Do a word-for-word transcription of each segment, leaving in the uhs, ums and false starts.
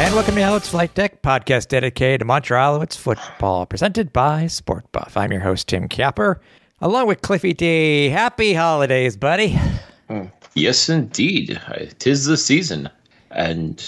And welcome to Alouettes Flight Deck, podcast dedicated to Montreal Alouettes football, presented by Sportbuff. I'm your host, Tim Capper, along with Cliffy D. Happy holidays, buddy. Yes, indeed. Tis the season, and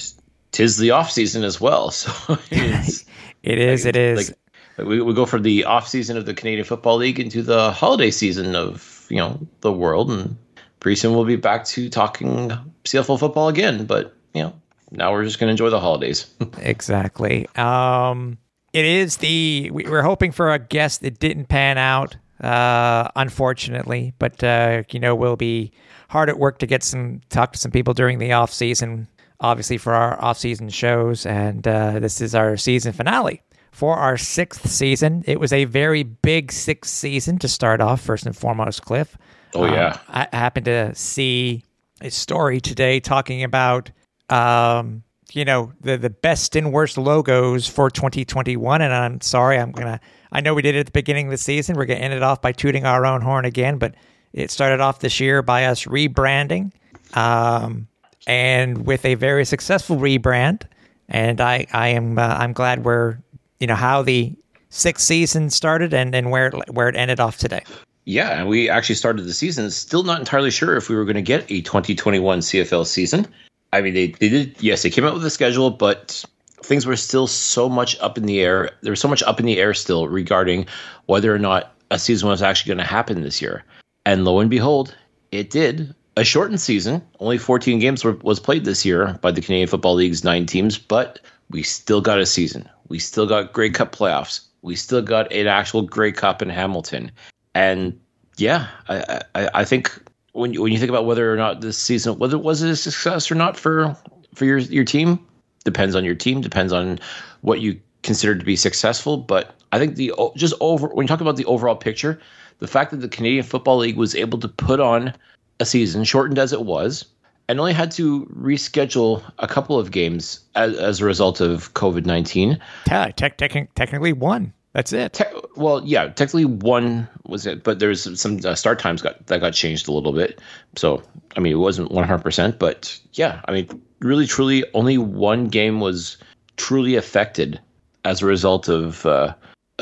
tis the off-season as well. So it's, It is, like, it is. Like, we, we go from the off-season of the Canadian Football League into the holiday season of, you know, the world, and pretty soon we'll be back to talking C F L football again, but, you know. Now we're just going to enjoy the holidays. Exactly. Um, it is the, we were hoping for a guest that didn't pan out, uh, unfortunately, but, uh, you know, we'll be hard at work to get some, talk to some people during the off season, obviously for our off season shows. And, uh, this is our season finale for our sixth season. It was a very big sixth season to start off, first and foremost, Cliff. Oh yeah. Um, I happened to see a story today talking about, Um, you know, the, the best and worst logos for twenty twenty-one. And I'm sorry, I'm going to, I know we did it at the beginning of the season. We're going to end it off by tooting our own horn again, but it started off this year by us rebranding, um, and with a very successful rebrand. And I, I am, uh, I'm glad we're, you know, how the sixth season started and, and where, it, where it ended off today. Yeah. And we actually started the season still not entirely sure if we were going to get a twenty twenty-one C F L season. I mean, they, they did, yes, they came out with a schedule, but things were still so much up in the air. There was so much up in the air still regarding whether or not a season was actually going to happen this year. And lo and behold, it did. A shortened season, only fourteen games were, was played this year by the Canadian Football League's nine teams, but we still got a season. We still got Grey Cup playoffs. We still got an actual Grey Cup in Hamilton. And yeah, I, I, I think... When you, when you think about whether or not this season, whether was it a success or not for for your your team, depends on your team, depends on what you consider to be successful. But I think the just over when you talk about the overall picture, the fact that the Canadian Football League was able to put on a season, shortened as it was, and only had to reschedule a couple of games as, as a result of COVID nineteen. Te- te- te- technically one. That's it. Te- well, yeah, technically one was it, but there's some uh, start times got that got changed a little bit. So, I mean, it wasn't one hundred percent, but yeah, I mean, really, truly, only one game was truly affected as a result of uh,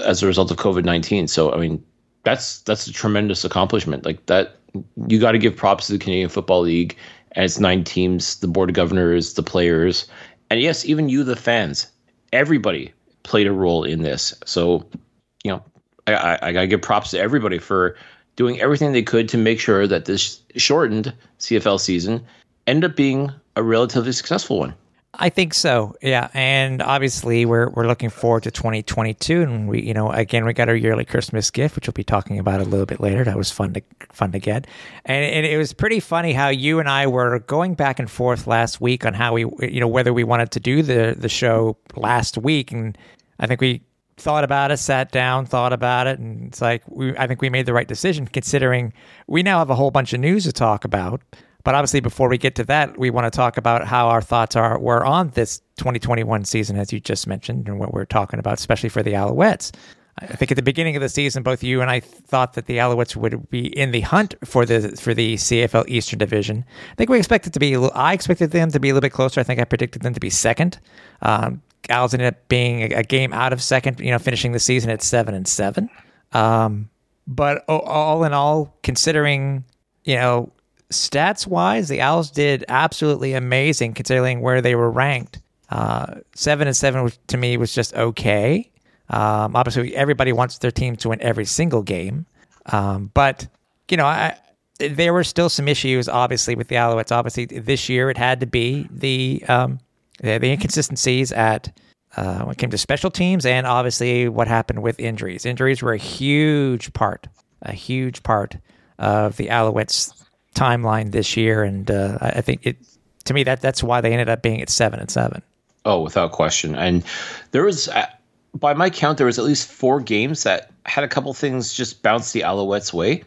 as a result of COVID nineteen. So, I mean, that's that's a tremendous accomplishment. Like that, you got to give props to the Canadian Football League and its nine teams, the board of governors, the players, and yes, even you, the fans, everybody played a role in this. So, you know, I, I, I gotta give props to everybody for doing everything they could to make sure that this shortened C F L season ended up being a relatively successful one. I think so. Yeah. And obviously we're, we're looking forward to twenty twenty-two, and we, you know, again, we got our yearly Christmas gift, which we'll be talking about a little bit later. That was fun to, fun to get. And, and it was pretty funny how you and I were going back and forth last week on how we, you know, whether we wanted to do the, the show last week. And I think we thought about it, sat down, thought about it. And it's like, we, I think we made the right decision, considering we now have a whole bunch of news to talk about. But obviously, before we get to that, we want to talk about how our thoughts are were on this twenty twenty-one season, as you just mentioned, and what we're talking about, especially for the Alouettes. I think at the beginning of the season, both you and I thought that the Alouettes would be in the hunt for the for the C F L Eastern Division. I think we expected to be. I expected them to be a little bit closer. I think I predicted them to be second. Um, Owls ended up being a game out of second. You know, finishing the season at seven and seven. Um, but all in all, considering you know. Stats wise, the Owls did absolutely amazing considering where they were ranked. Uh, seven and seven was, to me was just okay. Um, obviously, everybody wants their team to win every single game, um, but you know, I, there were still some issues obviously with the Alouettes. Obviously, this year it had to be the um, the, the inconsistencies at uh, when it came to special teams, and obviously what happened with injuries. Injuries were a huge part, a huge part of the Alouettes' timeline this year, and uh, I think it to me that that's why they ended up being at seven and seven. Oh, without question. And there was uh, by my count, there was at least four games that had a couple things just bounce the Alouettes' way.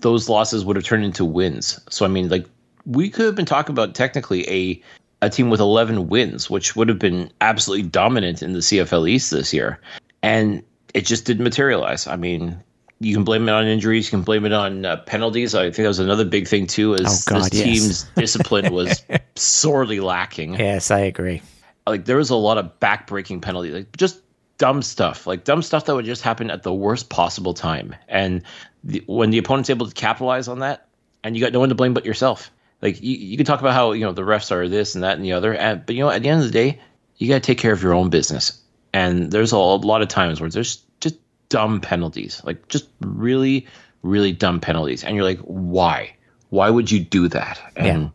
Those losses would have turned into wins. So, I mean, like, we could have been talking about technically a a team with eleven wins, which would have been absolutely dominant in the C F L East this year. And it just didn't materialize. I mean, you can blame it on injuries. You can blame it on uh, penalties. I think that was another big thing, too, is oh God, this yes. team's discipline was sorely lacking. Yes, I agree. Like, there was a lot of back-breaking penalties, like just dumb stuff, like dumb stuff that would just happen at the worst possible time. And the, when the opponent's able to capitalize on that, and you got no one to blame but yourself. Like, you, you can talk about how, you know, the refs are this and that and the other, and, but, you know, at the end of the day, you got to take care of your own business. And there's a lot of times where there's just dumb penalties, like just really, really dumb penalties. And you're like, why? Why would you do that? And yeah.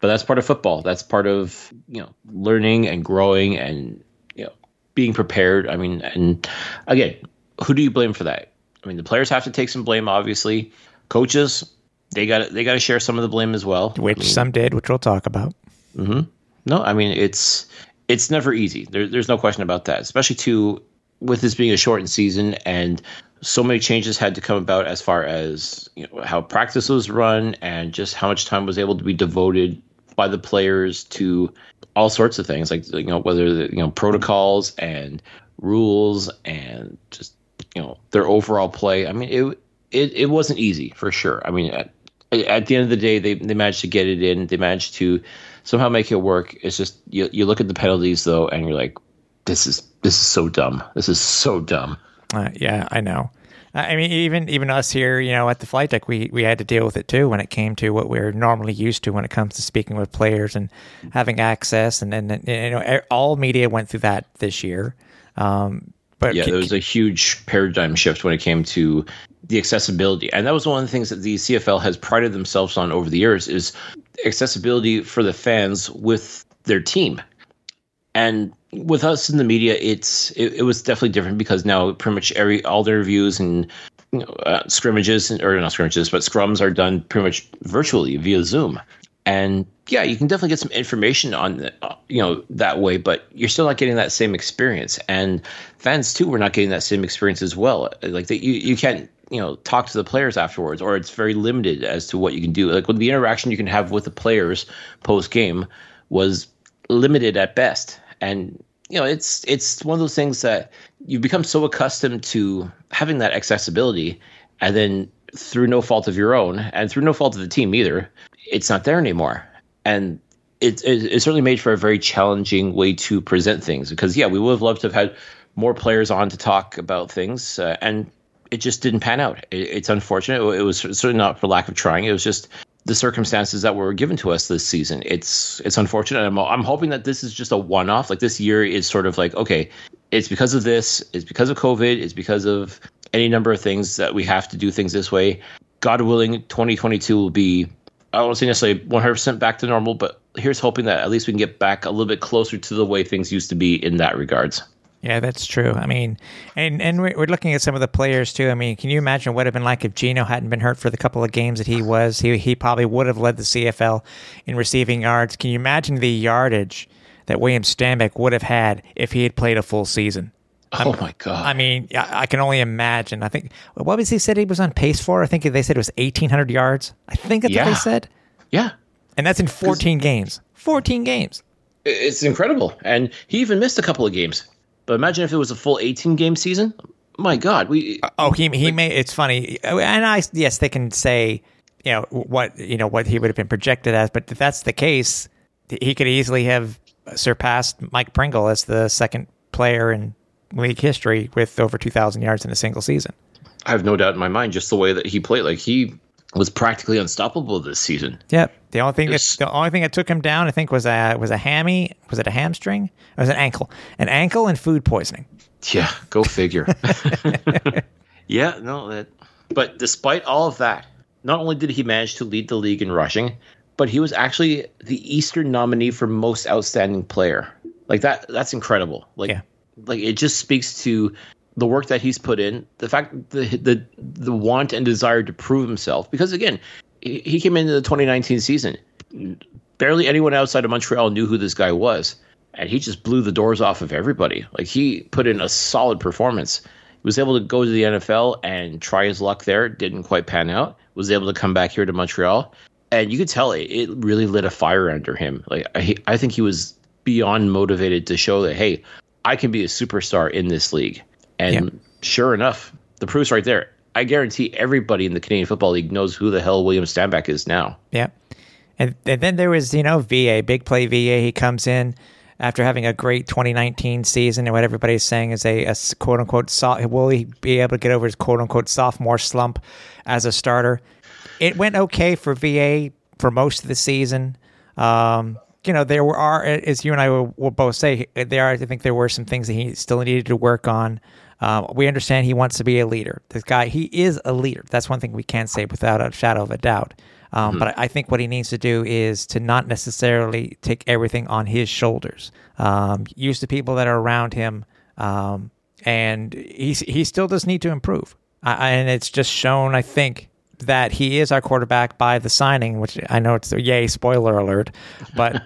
But that's part of football. That's part of, you know, learning and growing and, you know, being prepared. I mean, and again, who do you blame for that? I mean, the players have to take some blame, obviously. Coaches, they got they got to share some of the blame as well. Which I mean, some did, which we'll talk about. Mm-hmm. No, I mean, it's it's never easy. There, there's no question about that, especially to with this being a shortened season and so many changes had to come about as far as, you know, how practice was run and just how much time was able to be devoted by the players to all sorts of things, like, you know, whether the, you know, protocols and rules and just, you know, their overall play. I mean, it it, it wasn't easy for sure. I mean, at, at the end of the day, they, they managed to get it in. They managed to somehow make it work. It's just you you look at the penalties though, and you're like, this is this is so dumb. This is so dumb. Uh, yeah, I know. I mean, even even us here, you know, at the flight deck, we, we had to deal with it too when it came to what we're normally used to when it comes to speaking with players and having access. And, and, and you know, all media went through that this year. Um, but yeah, c- there was a huge paradigm shift when it came to the accessibility. And that was one of the things that the C F L has prided themselves on over the years is accessibility for the fans with their team. And with us in the media, it's it, it was definitely different because now pretty much every all the interviews and you know, uh, scrimmages and, or not scrimmages, but scrums are done pretty much virtually via Zoom. And yeah, you can definitely get some information on the, you know that way, but you're still not getting that same experience. And fans too were not getting that same experience as well. Like that, you you can't you know talk to the players afterwards, or it's very limited as to what you can do. Like with the interaction you can have with the players post game was limited at best. And, you know, it's it's one of those things that you become so accustomed to having that accessibility and then through no fault of your own and through no fault of the team either, it's not there anymore. And it, it, it certainly made for a very challenging way to present things because, yeah, we would have loved to have had more players on to talk about things uh, and it just didn't pan out. It, it's unfortunate. It was certainly not for lack of trying. It was just the circumstances that were given to us this season. It's it's unfortunate. I'm I'm hoping that this is just a one-off. Like this year is sort of like, okay, it's because of this, it's because of COVID, it's because of any number of things that we have to do things this way. God willing, twenty twenty-two will be, I don't want to say necessarily one hundred percent back to normal, but here's hoping that at least we can get back a little bit closer to the way things used to be in that regards. Yeah, that's true. I mean, and, and we're looking at some of the players, too. I mean, can you imagine what it would have been like if Gino hadn't been hurt for the couple of games that he was? He he probably would have led the C F L in receiving yards. Can you imagine the yardage that William Stanback would have had if he had played a full season? Oh, I'm, my God. I mean, I, I can only imagine. I think, what was he said he was on pace for? I think they said it was eighteen hundred yards. I think that's yeah. what they said. Yeah. And that's in fourteen games. fourteen games. It's incredible. And he even missed a couple of games. But imagine if it was a full eighteen-game season. My God, we. Oh, he he like, may. It's funny, and I yes, they can say you know what you know what he would have been projected as, but if that's the case, he could easily have surpassed Mike Pringle as the second player in league history with over two thousand yards in a single season. I have no doubt in my mind, just the way that he played, like he was practically unstoppable this season. Yep. The only thing that the only thing that took him down, I think, was a was a hammy. Was it a hamstring? Or was it an ankle? An ankle and food poisoning. Yeah, go figure. yeah, no. That, but despite all of that, not only did he manage to lead the league in rushing, but he was actually the Eastern nominee for most outstanding player. Like that, that's incredible. Like, yeah. like it just speaks to the work that he's put in, the fact, the the the want and desire to prove himself. Because again, he, he came into the twenty nineteen season. Barely anyone outside of Montreal knew who this guy was. and he just blew the doors off of everybody. Like, he put in a solid performance. He was able to go to the N F L and try his luck there. Didn't quite pan out. Was able to come back here to Montreal. And you could tell it, it really lit a fire under him. Like, I, I think he was beyond motivated to show that, hey, I can be a superstar in this league. And yeah. sure enough, the proof's right there. I guarantee everybody in the Canadian Football League knows who the hell William Stanback is now. Yeah. And, and then there was, you know, V A, big play V A. He comes in after having a great twenty nineteen season, and what everybody's saying is a, a quote-unquote, so- will he be able to get over his quote-unquote sophomore slump as a starter? It went okay for V A for most of the season. Um, you know, there were, are, as you and I will, will both say, there are, I think there were some things that he still needed to work on. Um, we understand he wants to be a leader. This guy, he is a leader. That's one thing we can say without a shadow of a doubt. Um, mm-hmm. But I think what he needs to do is to not necessarily take everything on his shoulders. Um, use the people that are around him, um, and he he still does need to improve. I, and it's just shown, I think, that he is our quarterback by the signing, which I know it's a yay spoiler alert, but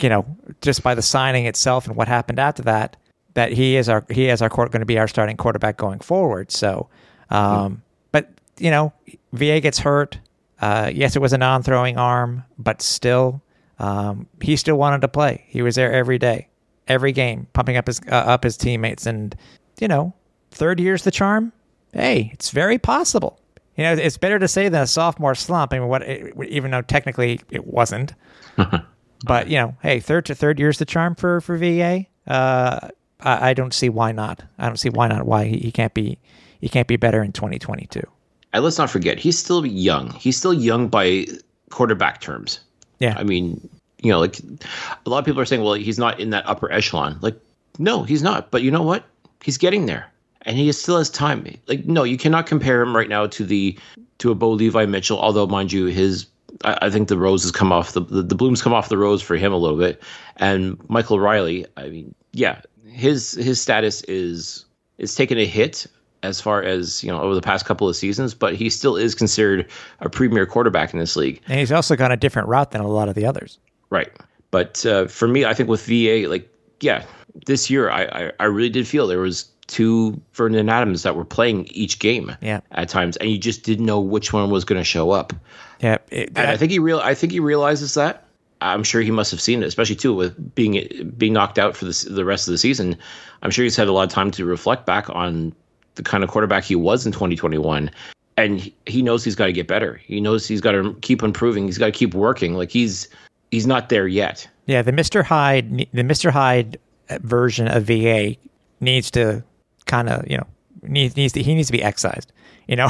you know, just by the signing itself and what happened after that, that he is our he is our court going to be our starting quarterback going forward. So, um, mm-hmm. but you know, V A gets hurt. Uh, yes, it was a non-throwing arm, but still, um, he still wanted to play. He was there every day, every game, pumping up his uh, up his teammates. And you know, third year's the charm. Hey, it's very possible. You know, it's better to say than a sophomore slump. I mean, what it, even though technically it wasn't, but you know, hey, third to third year's the charm for for V A. Uh, I, I don't see why not. I don't see why not. Why he, he can't be he can't be better in twenty twenty-two. And let's not forget, he's still young. He's still young by quarterback terms. Yeah. I mean, you know, like a lot of people are saying, well, he's not in that upper echelon. Like, no, he's not. But you know what? He's getting there. And he still has time. Like, no, you cannot compare him right now to the to a Bo Levi Mitchell. Although, mind you, his I, I think the rose has come off the, the the bloom's come off the rose for him a little bit. And Michael Riley, I mean, yeah, his his status is is taken a hit as far as, you know, over the past couple of seasons, but he still is considered a premier quarterback in this league. And he's also gone a different route than a lot of the others. Right. But uh, for me, I think with V A, like, yeah, this year, I, I, I really did feel there was two Vernon Adams that were playing each game yeah. at times, and you just didn't know which one was going to show up. Yeah. It, that, and I think he real I think he realizes that. I'm sure he must have seen it, especially too with being being knocked out for the, the rest of the season. I'm sure he's had a lot of time to reflect back on the kind of quarterback he was in twenty twenty-one, and he knows he's got to get better. He knows he's got to keep improving. He's got to keep working. Like, he's he's not there yet. Yeah, the Mister Hyde, the Mister Hyde version of V A needs to kind of, you know, needs needs to, he needs to be excised. You know,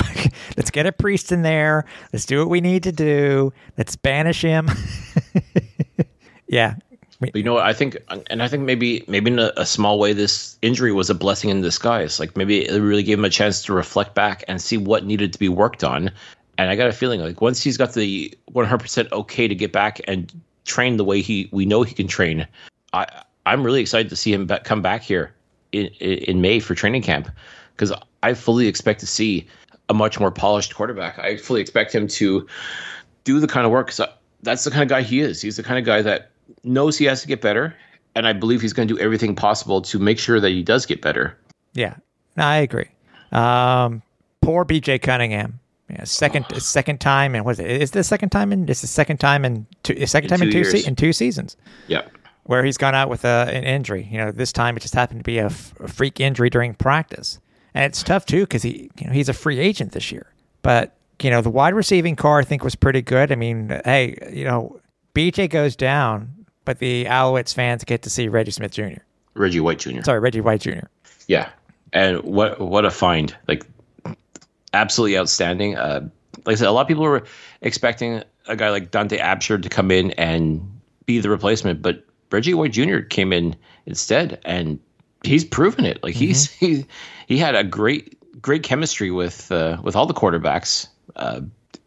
let's get a priest in there. Let's do what we need to do. Let's banish him. Yeah. But you know what, I think, and I think maybe maybe in a, a small way, this injury was a blessing in disguise. Like, maybe it really gave him a chance to reflect back and see what needed to be worked on. And I got a feeling like once he's got the one hundred percent okay to get back and train the way he we know he can train, I, I'm really excited to see him back, come back here in, in May for training camp, because I fully expect to see a much more polished quarterback. I fully expect him to do the kind of work, because that's the kind of guy he is. He's the kind of guy that knows he has to get better, and I believe he's going to do everything possible to make sure that he does get better. Yeah, no, I agree. Um, poor B J Cunningham, yeah, second oh. second time, and was it? Is this second time in? This is second time in two, second in time two in two se- in two seasons. Yeah, where he's gone out with a, an injury. You know, this time it just happened to be a, f- a freak injury during practice, and it's tough too because he, you know, he's a free agent this year. But you know, the wide receiving core I think was pretty good. I mean, hey, you know, B J goes down, but the Alouettes fans get to see Reggie Smith Junior Reggie White Junior Sorry, Reggie White Junior Yeah, and what what a find! Like, absolutely outstanding. Uh, like I said, a lot of people were expecting a guy like Dante Absher to come in and be the replacement, but Reggie White Junior came in instead, and he's proven it. Like, mm-hmm. he's he he had a great great chemistry with uh, with all the quarterbacks. Uh,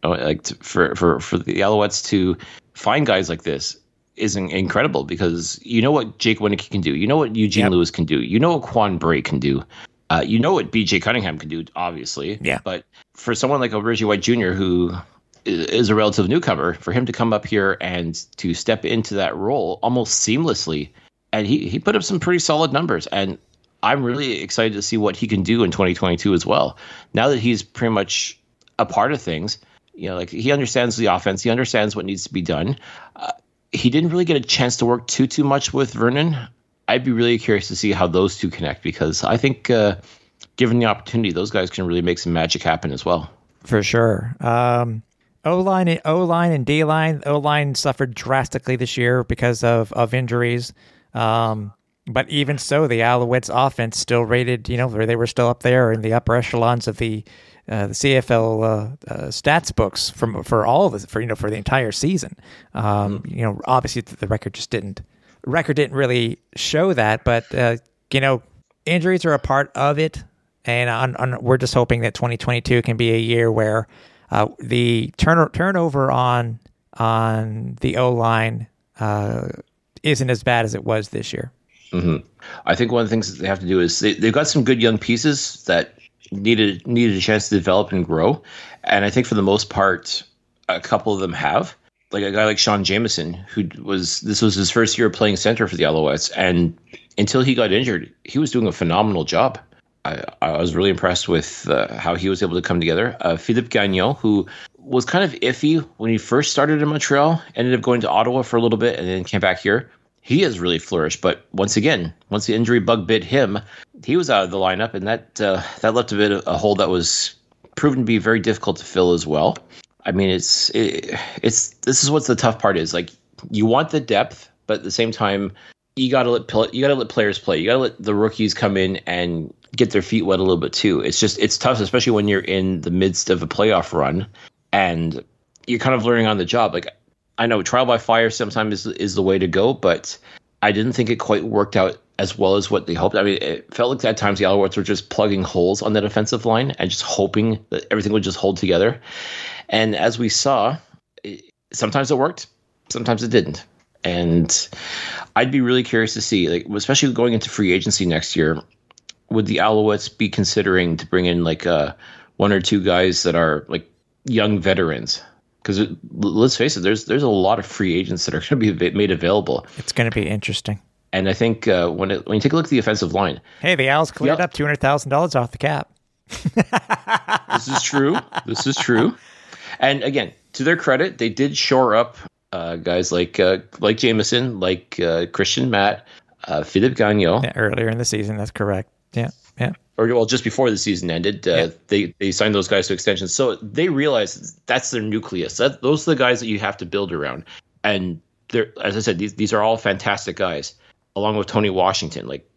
like t- for for for the Alouettes to find guys like this is incredible, because you know what Jake Wieneke can do. You know what Eugene yep. Lewis can do. You know what Quan Bray can do. Uh, you know what B J Cunningham can do, obviously. Yeah. But for someone like Reggie White Junior, who is a relative newcomer, for him to come up here and to step into that role almost seamlessly and he, he put up some pretty solid numbers, and I'm really excited to see what he can do in twenty twenty-two as well. Now that he's pretty much a part of things, you know, like he understands the offense, he understands what needs to be done. Uh, he didn't really get a chance to work too, too much with Vernon. I'd be really curious to see how those two connect, because I think uh, given the opportunity, those guys can really make some magic happen as well. For sure. Um, O-line and O-line and D-line. O-line suffered drastically this year because of, of injuries. Um, but even so, the Alouettes offense still rated, you know, they were still up there in the upper echelons of the uh, the C F L uh, uh, stats books from for all of this, for, you know, for the entire season. Um, mm. You know, obviously the record just didn't. Record didn't really show that, but uh, you know, injuries are a part of it, and on, on, we're just hoping that twenty twenty-two can be a year where uh, the turn, turnover on on the O line uh, isn't as bad as it was this year. Mm-hmm. I think one of the things that they have to do is they, they've got some good young pieces that needed needed a chance to develop and grow, and I think for the most part, a couple of them have. Like a guy like Sean Jamieson, who was, this was his first year playing center for the Alouettes, and until he got injured, he was doing a phenomenal job. I, I was really impressed with uh, how he was able to come together. Uh, Philippe Gagnon, who was kind of iffy when he first started in Montreal, ended up going to Ottawa for a little bit and then came back here. He has really flourished, but once again, once the injury bug bit him, he was out of the lineup, and that uh, that left a bit of a hole that was proven to be very difficult to fill as well. I mean, it's it, it's this is what's the tough part is, like, you want the depth, but at the same time, you gotta let you gotta let players play. You gotta let the rookies come in and get their feet wet a little bit too. It's just it's tough, especially when you're in the midst of a playoff run and you're kind of learning on the job. Like, I know trial by fire sometimes is is the way to go, but I didn't think it quite worked out as well as what they hoped. I mean, it felt like at times the Alouettes were just plugging holes on the defensive line and just hoping that everything would just hold together. And as we saw, it, sometimes it worked, sometimes it didn't. And I'd be really curious to see, like, especially going into free agency next year, would the Alouettes be considering to bring in like uh, one or two guys that are like young veterans? Because let's face it, there's there's a lot of free agents that are going to be made available. It's going to be interesting. And I think uh, when it, when you take a look at the offensive line, hey, the Owls cleared yep. up two hundred thousand dollars off the cap. This is true. This is true. And again, to their credit, they did shore up uh, guys like uh, like Jamieson, like uh, Christian Matt, uh, Philippe Gagnon. Yeah, earlier in the season, that's correct. Yeah, yeah. Or well, just before the season ended, uh, yeah. they, they signed those guys to extensions. So they realize that's their nucleus. That, those are the guys that you have to build around. And they're, as I said, these these are all fantastic guys, along with Tony Washington. Like,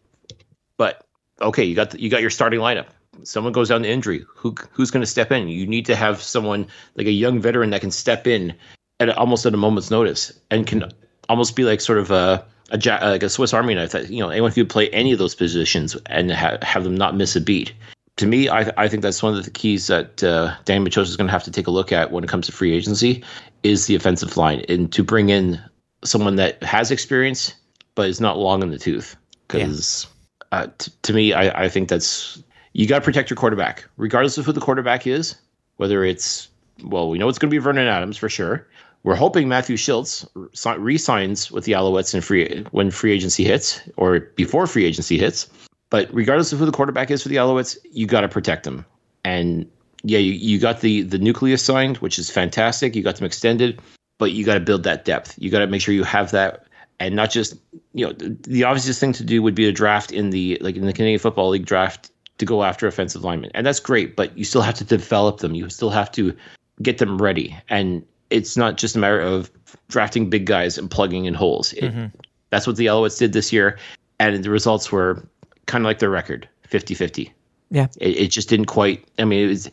but okay, you got the, you got your starting lineup. Someone goes down to injury. Who who's going to step in? You need to have someone like a young veteran that can step in at almost at a moment's notice and can almost be like sort of a, a like a Swiss Army knife. That, you know, anyone who could play any of those positions and ha- have them not miss a beat. To me, I th- I think that's one of the keys that uh, Dan Maciocia is going to have to take a look at when it comes to free agency is the offensive line, and to bring in someone that has experience but is not long in the tooth. Because yeah. uh, t- to me, I, I think that's, you got to protect your quarterback, regardless of who the quarterback is, whether it's, well, we know it's going to be Vernon Adams for sure. We're hoping Matthew Schiltz re-signs with the Alouettes in free, when free agency hits or before free agency hits. But regardless of who the quarterback is for the Alouettes, you got to protect them. And yeah, you, you got the, the nucleus signed, which is fantastic. You got them extended, but you got to build that depth. You got to make sure you have that. And not just, you know, the, the obvious thing to do would be to draft in the, like in the Canadian Football League draft, to go after offensive linemen. And that's great, but you still have to develop them. You still have to get them ready. And it's not just a matter of drafting big guys and plugging in holes. It, mm-hmm. That's what the Alouettes did this year. And the results were kind of like their record, fifty-fifty. Yeah. It, it just didn't quite, I mean, it was,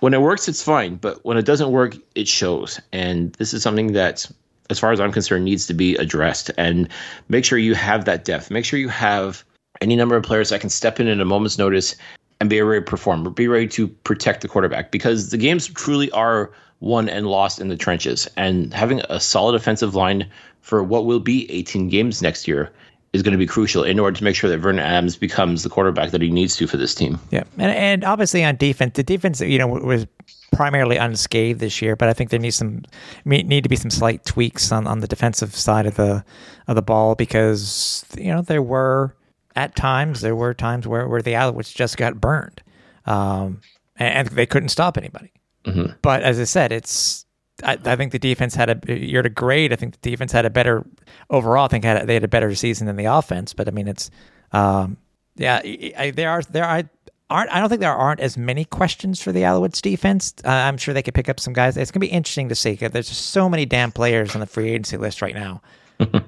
when it works, it's fine. But when it doesn't work, it shows. And this is something that, as far as I'm concerned, needs to be addressed. And make sure you have that depth. Make sure you have any number of players that can step in at a moment's notice and be ready to perform, or be ready to protect the quarterback, because the games truly are won and lost in the trenches. And having a solid offensive line for what will be eighteen games next year is going to be crucial in order to make sure that Vernon Adams becomes the quarterback that he needs to for this team. Yeah. And, and obviously on defense, the defense, you know, was primarily unscathed this year, but I think there needs some need to be some slight tweaks on, on the defensive side of the of the ball, because, you know, there were at times there were times where, where the Alouettes just got burned, um, and, and they couldn't stop anybody. Mm-hmm. But as I said, it's I, I think the defense had a year to grade. I think the defense had a better overall. I think had a, they had a better season than the offense. But I mean, it's um, yeah. I, I, there are there are aren't I don't think there aren't as many questions for the Alouettes defense. Uh, I'm sure they could pick up some guys. It's gonna be interesting to see, because there's just so many damn players on the free agency list right now. it,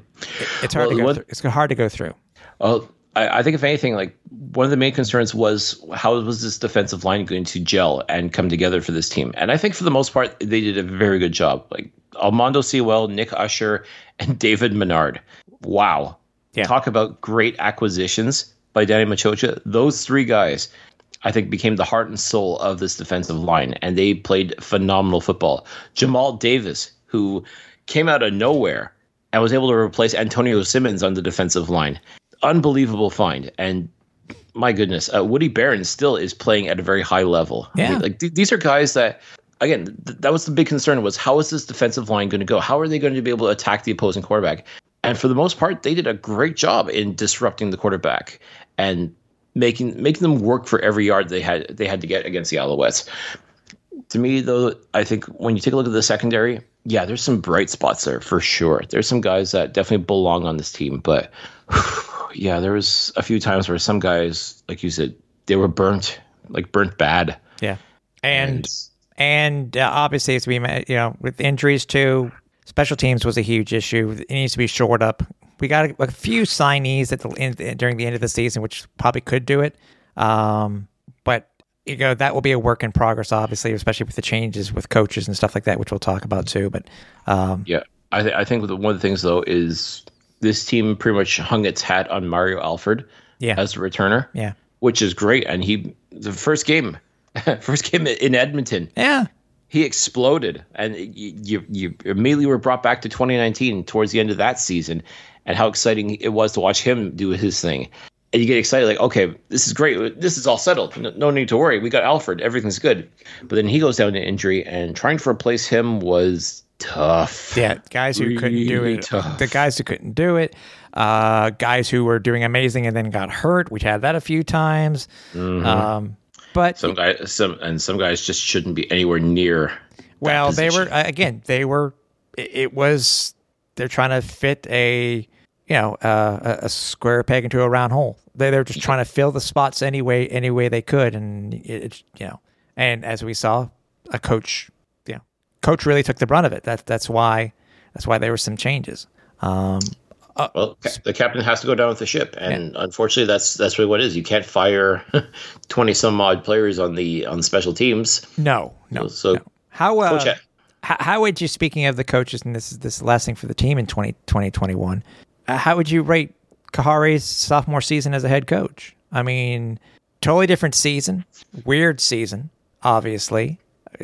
it's hard well, to go. What, through. It's hard to go through. Well, I, I think if anything, like one of the main concerns was how was this defensive line going to gel and come together for this team? And I think for the most part, they did a very good job. Like Armando Sewell, Nick Usher, and David Menard. Wow. Yeah. Talk about great acquisitions by Dan Maciocia. Those three guys, I think, became the heart and soul of this defensive line, and they played phenomenal football. Jamal Davis, who came out of nowhere and was able to replace Antonio Simmons on the defensive line. Unbelievable find. And my goodness, uh, Woody Barron still is playing at a very high level. Yeah. I mean, like th- these are guys that, again, th- that was the big concern was how is this defensive line going to go? How are they going to be able to attack the opposing quarterback? And for the most part, they did a great job in disrupting the quarterback and making making them work for every yard they had they had to get against the Alouettes. To me, though, I think when you take a look at the secondary, yeah, there's some bright spots there for sure. There's some guys that definitely belong on this team, but yeah, there was a few times where some guys, like you said, they were burnt, like burnt bad. Yeah, and and, and uh, obviously, as we you know, with injuries too, special teams was a huge issue. It needs to be shored up. We got a, a few signees at the in, during the end of the season, which probably could do it. Um, but you know, that will be a work in progress, obviously, especially with the changes with coaches and stuff like that, which we'll talk about too. But um, yeah, I, th- I think one of the things though is this team pretty much hung its hat on Mario Alford yeah. as a returner, yeah, which is great. And he the first game, first game in Edmonton, yeah, he exploded, and you you immediately were brought back to twenty nineteen towards the end of that season, and how exciting it was to watch him do his thing. And you get excited, like, okay, this is great. This is all settled. No, no need to worry. We got Alford. Everything's good. But then he goes down to injury, and trying to replace him was tough. Yeah, guys who really couldn't do it. Tough. The guys who couldn't do it. Uh, guys who were doing amazing and then got hurt. We had that a few times. Mm-hmm. Um, but some guys, some and some guys just shouldn't be anywhere near. Well, they were again. They were. It, it was. They're trying to fit a. You know, uh, a square peg into a round hole. They they're just trying to fill the spots any way, any way they could, and it, it you know, and as we saw, a coach, you know, coach really took the brunt of it. That that's why, that's why there were some changes. Um, uh, well, the captain has to go down with the ship, and yeah. unfortunately, that's that's really what it is. You can't fire twenty some odd players on the on special teams. No, no. So, so no. how uh, coach, how, how would you? Speaking of the coaches, and this is this is the last thing for the team in twenty twenty-one. How would you rate Kahari's sophomore season as a head coach? I mean, totally different season, weird season, obviously,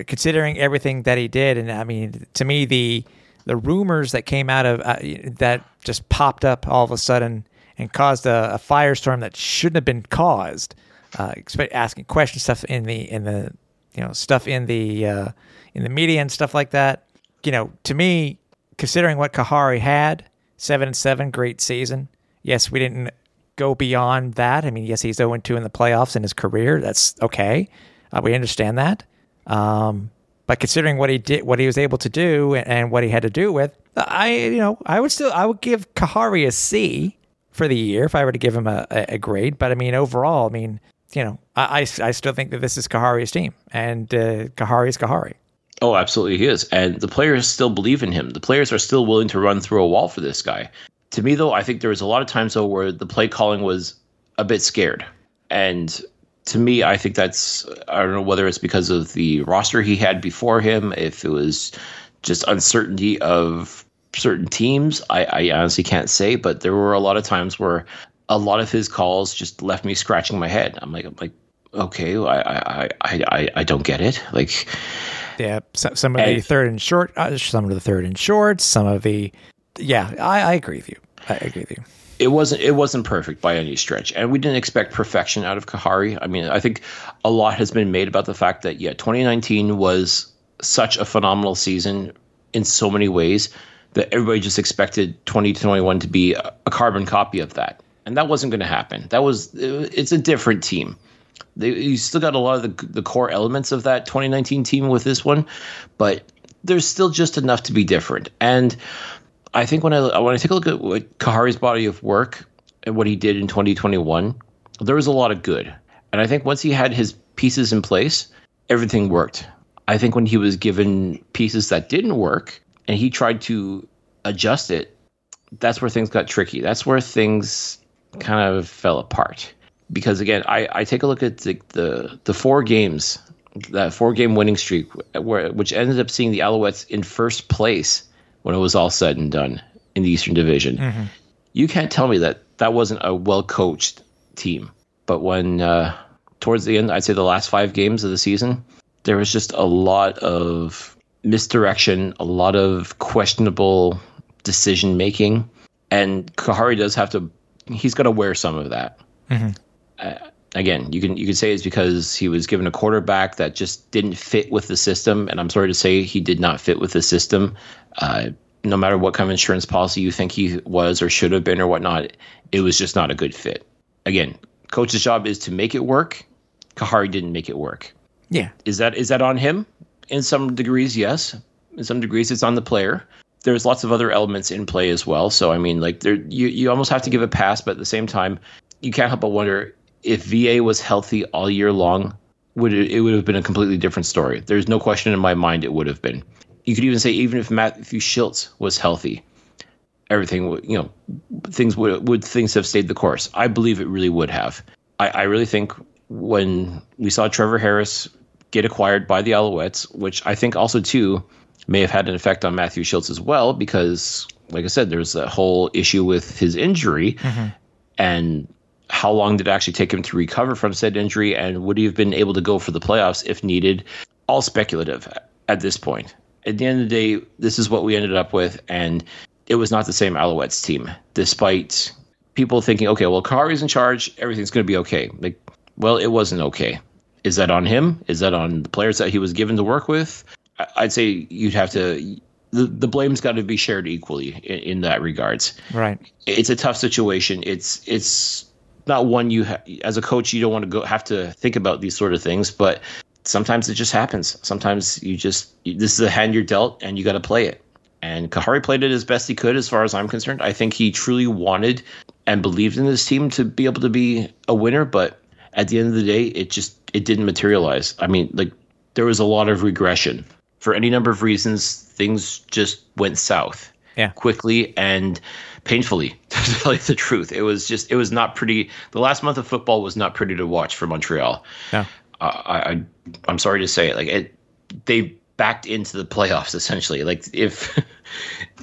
considering everything that he did. And I mean, to me, the the rumors that came out of uh, that just popped up all of a sudden and caused a, a firestorm that shouldn't have been caused. Uh, asking questions, stuff in the in the you know stuff in the uh, in the media and stuff like that. You know, to me, considering what Kahari had. Seven and seven, great season. Yes, we didn't go beyond that. I mean, yes, he's oh and two in the playoffs in his career. That's okay. Uh, we understand that. Um, but considering what he did, what he was able to do, and, and what he had to do with, I you know, I would still, I would give Kahari a C for the year if I were to give him a, a grade. But I mean, overall, I mean, you know, I, I, I still think that this is Kahari's team, and uh, Kahari is Kahari. Oh, absolutely he is. And the players still believe in him. The players are still willing to run through a wall for this guy. To me, though, I think there was a lot of times, though, where the play calling was a bit scared. And to me, I think that's, I don't know whether it's because of the roster he had before him, if it was just uncertainty of certain teams. I, I honestly can't say, but there were a lot of times where a lot of his calls just left me scratching my head. I'm like, I'm like, okay, I, I, I, I don't get it. Like... Yeah, some, some of and, the third and short, uh, some of the third and shorts, some of the, yeah, I, I agree with you. I agree with you. It wasn't it wasn't perfect by any stretch, and we didn't expect perfection out of Kahari. I mean, I think a lot has been made about the fact that, yeah, twenty nineteen was such a phenomenal season in so many ways that everybody just expected twenty twenty-one to be a carbon copy of that, and that wasn't going to happen. That was it's a different team. They, you still got a lot of the, the core elements of that twenty nineteen team with this one, but there's still just enough to be different. And I think when I when I take a look at what Kahari's body of work and what he did in twenty twenty-one, there was a lot of good. And I think once he had his pieces in place, everything worked. I think when he was given pieces that didn't work and he tried to adjust it, that's where things got tricky. That's where things kind of fell apart. Because, again, I, I take a look at the, the, the four games, that four-game winning streak, where, which ended up seeing the Alouettes in first place when it was all said and done in the Eastern Division. Mm-hmm. You can't tell me that that wasn't a well-coached team. But when uh, towards the end, I'd say the last five games of the season, there was just a lot of misdirection, a lot of questionable decision-making. And Kahari does have to, he's got to wear some of that. Mm-hmm. Uh, again, you can you can say it's because he was given a quarterback that just didn't fit with the system, and I'm sorry to say he did not fit with the system. Uh, no matter what kind of insurance policy you think he was or should have been or whatnot, it was just not a good fit. Again, coach's job is to make it work. Kahari didn't make it work. Yeah, is that is that on him? In some degrees, yes. In some degrees, it's on the player. There's lots of other elements in play as well. So I mean, like there, you you almost have to give a pass, but at the same time, you can't help but wonder. If V A was healthy all year long, would it, it would have been a completely different story. There's no question in my mind it would have been. You could even say even if Matthew Schiltz was healthy, everything would, you know, things would would things have stayed the course. I believe it really would have. I, I really think when we saw Trevor Harris get acquired by the Alouettes, which I think also too may have had an effect on Matthew Schiltz as well, because like I said, there's a whole issue with his injury, mm-hmm. and how long did it actually take him to recover from said injury, and would he have been able to go for the playoffs if needed? All speculative at this point. At the end of the day, this is what we ended up with, and it was not the same Alouettes team, despite people thinking, okay, well, Kahari's in charge, everything's going to be okay. Like, well, it wasn't okay. Is that on him? Is that on the players that he was given to work with? I'd say you'd have to... The, the blame's got to be shared equally in, in that regards. Right. It's a tough situation. It's It's... not one you ha- as a coach you don't want to go have to think about these sort of things, but sometimes it just happens. Sometimes you just you, this is a hand you're dealt and you got to play it. And Kahari played it as best he could, as far as I'm concerned. I think he truly wanted and believed in this team to be able to be a winner, but at the end of the day, it just it didn't materialize. I mean, like there was a lot of regression for any number of reasons. Things just went south. Yeah. Quickly and painfully, to tell you the truth. It was just, it was not pretty. The last month of football was not pretty to watch for Montreal. No. Uh, I, I, I'm sorry to say it. Like it, they backed into the playoffs essentially. Like if,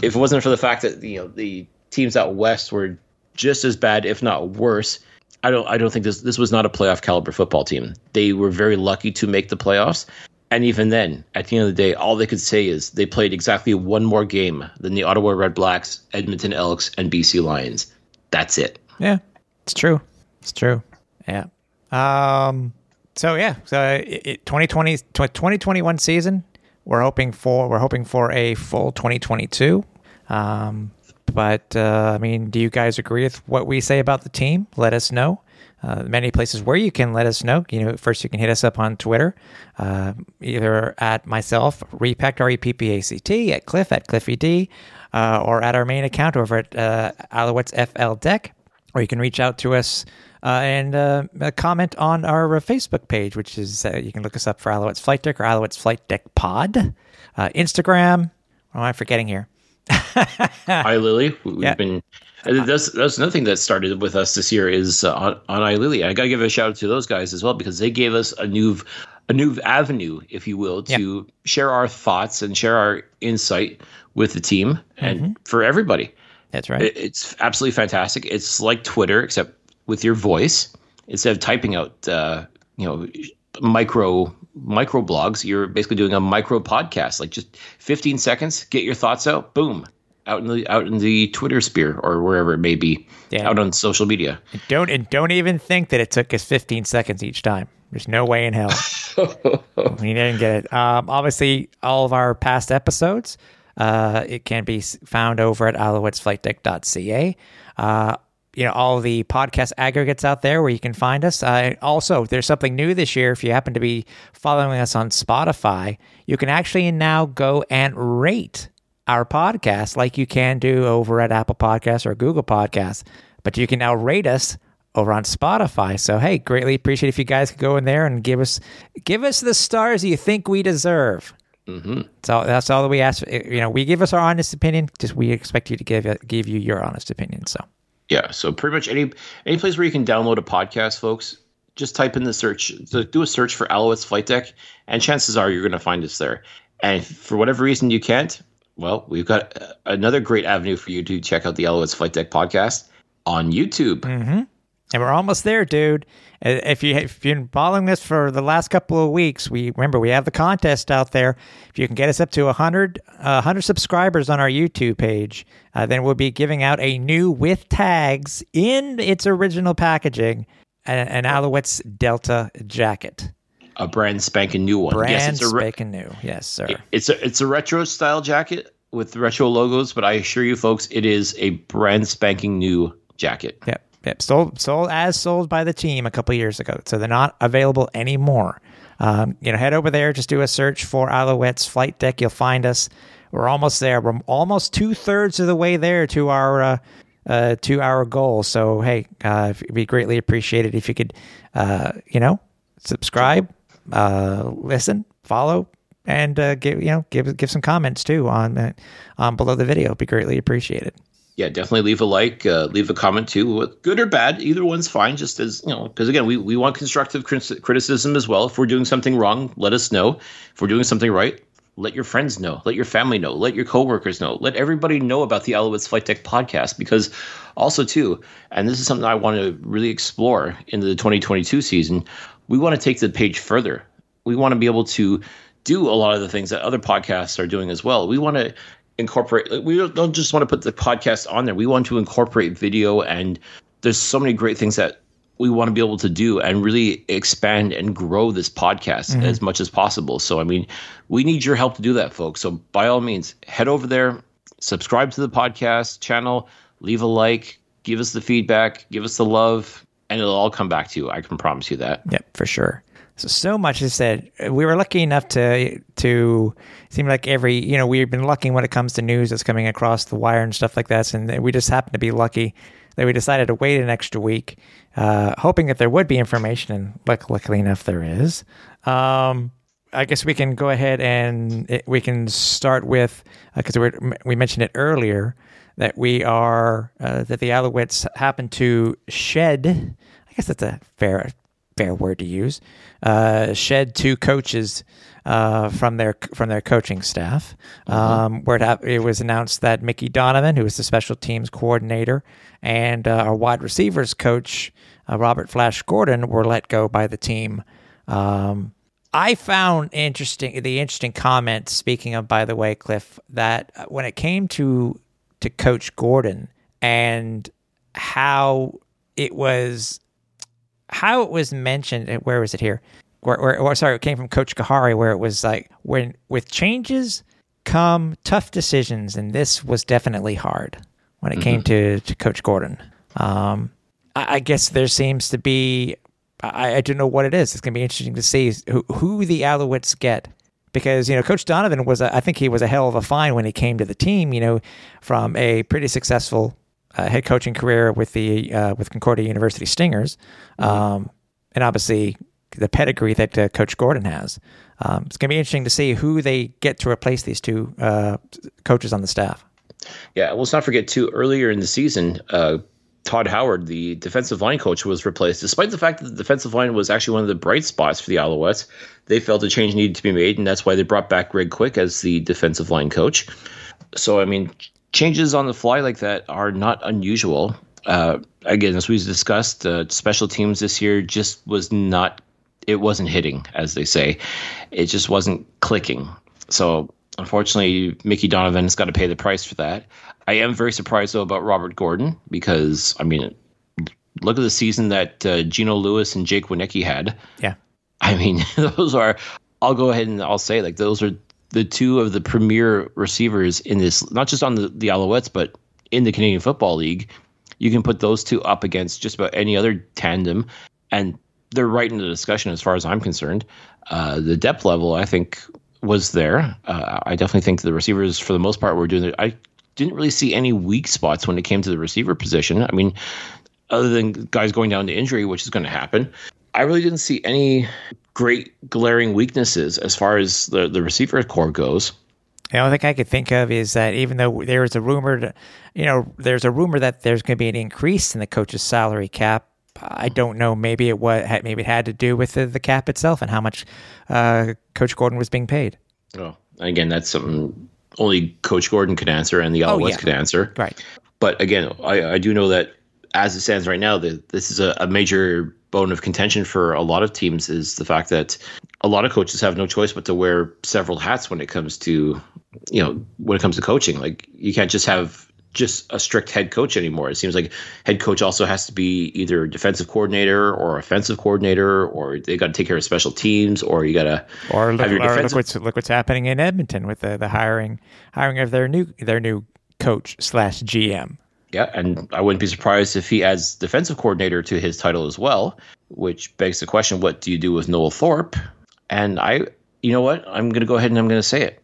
if it wasn't for the fact that, you know, the teams out west were just as bad, if not worse, I don't, I don't think this, this was not a playoff caliber football team. They were very lucky to make the playoffs. And even then, at the end of the day, all they could say is they played exactly one more game than the Ottawa Redblacks, Edmonton Elks, and B C Lions. That's it. Yeah, it's true. It's true. Yeah. Um. So yeah. So it, twenty twenty, twenty twenty-one season. We're hoping for. We're hoping for a full twenty twenty-two. Um. But uh, I mean, do you guys agree with what we say about the team? Let us know. Uh, many places where you can let us know. You know, first you can hit us up on Twitter, uh, either at myself, Repact, R E P P A C T, at Cliff, at Cliffy D, uh, or at our main account over at uh, Alouettes F L Deck, or you can reach out to us uh, and uh, comment on our uh, Facebook page, which is, uh, you can look us up for Alouettes Flight Deck or Alouettes Flight Deck Pod, uh, Instagram, what am I forgetting here? iLily, we've yeah. been that's that's another thing that started with us this year is uh, on, on iLily. I gotta give a shout out to those guys as well, because they gave us a new a new avenue, if you will, to yeah. share our thoughts and share our insight with the team, and mm-hmm. for everybody. That's right. It, it's absolutely fantastic. It's like Twitter, except with your voice. Instead of typing out uh you know micro micro blogs, you're basically doing a micro podcast, like just fifteen seconds, get your thoughts out, boom, out in the out in the Twitter sphere or wherever it may be, yeah. out on social media. And don't and don't even think that it took us fifteen seconds each time. There's no way in hell we didn't get it. Um, obviously, all of our past episodes, uh, it can be found over at alouettes flight deck dot c a. Uh, you know, all the podcast aggregates out there where you can find us. Uh, also, there's something new this year. If you happen to be following us on Spotify, you can actually now go and rate our podcast like you can do over at Apple Podcasts or Google Podcasts. But you can now rate us over on Spotify. So, hey, greatly appreciate if you guys could go in there and give us give us the stars you think we deserve. Mm-hmm. So that's all that we ask. You know, we give us our honest opinion. Just we expect you to give give you your honest opinion. So. Yeah, so pretty much any any place where you can download a podcast, folks, just type in the search, so do a search for Alouettes Flight Deck, and chances are you're going to find us there. And if for whatever reason you can't, well, we've got another great avenue for you to check out the Alouettes Flight Deck podcast on YouTube. Mm-hmm. And we're almost there, dude. If, you, if you've been following this for the last couple of weeks, we remember we have the contest out there. If you can get us up to one hundred, uh, one hundred subscribers on our YouTube page, uh, then we'll be giving out a new with tags in its original packaging, an, an Alouettes Delta jacket. A brand spanking new one. Brand yes, it's a re- spanking new. Yes, sir. It's a, it's a retro style jacket with retro logos, but I assure you, folks, it is a brand spanking new jacket. Yep. Yep, sold, sold as sold by the team a couple of years ago, so they're not available anymore. Um, you know, head over there, just do a search for Alouettes Flight Deck. You'll find us. We're almost there. We're almost two thirds of the way there to our uh, uh, to our goal. So hey, uh, it'd be greatly appreciated if you could, uh, you know, subscribe, uh, listen, follow, and uh, give you know give give some comments too on that um, below the video. It'd be greatly appreciated. Yeah, definitely leave a like, uh, leave a comment too, good or bad. Either one's fine, just as, you know, because again, we, we want constructive criticism as well. If we're doing something wrong, let us know. If we're doing something right, let your friends know, let your family know, let your coworkers know, let everybody know about the Alouettes Flight Deck podcast. Because also too, and this is something I want to really explore in the twenty twenty-two season, we want to take the page further. We want to be able to do a lot of the things that other podcasts are doing as well. We want to incorporate, we don't just want to put the podcast on there, we want to incorporate video, and there's so many great things that we want to be able to do and really expand and grow this podcast mm-hmm. as much as possible. So I mean, we need your help to do that, folks. So by all means, head over there, subscribe to the podcast channel, leave a like, give us the feedback, give us the love, and it'll all come back to you. I can promise you that. Yep, for sure. So, so much is said. We were lucky enough to, to seem like every, you know, we've been lucky when it comes to news that's coming across the wire and stuff like that. And we just happened to be lucky that we decided to wait an extra week, uh, hoping that there would be information. And luck, luckily enough, there is. Um, I guess we can go ahead and it, we can start with, because uh, we we mentioned it earlier, that we are, uh, that the Alouettes happen to shed, I guess that's a fair fair word to use, uh, shed two coaches uh, from their from their coaching staff. Mm-hmm. Um, where it, ha- it was announced that Mickey Donovan, who was the special teams coordinator, and uh, our wide receivers coach, uh, Robert Flash Gordon, were let go by the team. Um, I found interesting the interesting comment, speaking of, by the way, Cliff, that when it came to to Coach Gordon and how it was... How it was mentioned, where was it here? Where, where, or sorry, it came from Coach Kahari, where it was like, when with changes come tough decisions, and this was definitely hard when it mm-hmm. came to, to Coach Gordon. Um, I, I guess there seems to be, I, I don't know what it is. It's going to be interesting to see who, who the Alouettes get. Because, you know, Coach Donovan was, a, I think he was a hell of a find when he came to the team, you know, from a pretty successful Uh, head coaching career with the uh, with Concordia University Stingers, um, and obviously the pedigree that uh, Coach Gordon has. Um, it's going to be interesting to see who they get to replace these two uh, coaches on the staff. Yeah, let's not forget, too, earlier in the season, uh, Todd Howard, the defensive line coach, was replaced. Despite the fact that the defensive line was actually one of the bright spots for the Alouettes, they felt a change needed to be made, and that's why they brought back Greg Quick as the defensive line coach. So, I mean... Changes on the fly like that are not unusual. Uh, again, as we discussed, uh, special teams this year just was not, it wasn't hitting, as they say. It just wasn't clicking. So unfortunately, Mickey Donovan has got to pay the price for that. I am very surprised, though, about Robert Gordon because, I mean, look at the season that uh, Gino Lewis and Jake Wieneke had. Yeah. I mean, those are, I'll go ahead and I'll say, like, those are the two of the premier receivers in this, not just on the, the Alouettes, but in the Canadian Football League. You can put those two up against just about any other tandem, and they're right in the discussion as far as I'm concerned. Uh, the depth level, I think, was there. Uh, I definitely think the receivers, for the most part, were doing it. I didn't really see any weak spots when it came to the receiver position. I mean, other than guys going down to injury, which is going to happen, I really didn't see any great glaring weaknesses as far as the, the receiver core goes. The only thing I could think of is that even though there is a rumor, you know, there's a rumor that there's going to be an increase in the coach's salary cap. I don't know. Maybe it was, maybe it had to do with the, the cap itself and how much uh, Coach Gordon was being paid. Oh, again, that's something only Coach Gordon could answer and the Alouettes oh, yeah. could answer. Right. But again, I, I do know that as it stands right now, the, this is a, a major bone of contention for a lot of teams is the fact that a lot of coaches have no choice but to wear several hats when it comes to, you know, when it comes to coaching. Like, you can't just have just a strict head coach anymore. It seems like head coach also has to be either defensive coordinator or offensive coordinator, or they got to take care of special teams, or you got to or look, have your defensive... or look what's look what's happening in Edmonton with the, the hiring hiring of their new their new coach slash G M. Yeah, and I wouldn't be surprised if he adds defensive coordinator to his title as well, which begs the question: what do you do with Noel Thorpe? And I, you know what, I'm going to go ahead and I'm going to say it.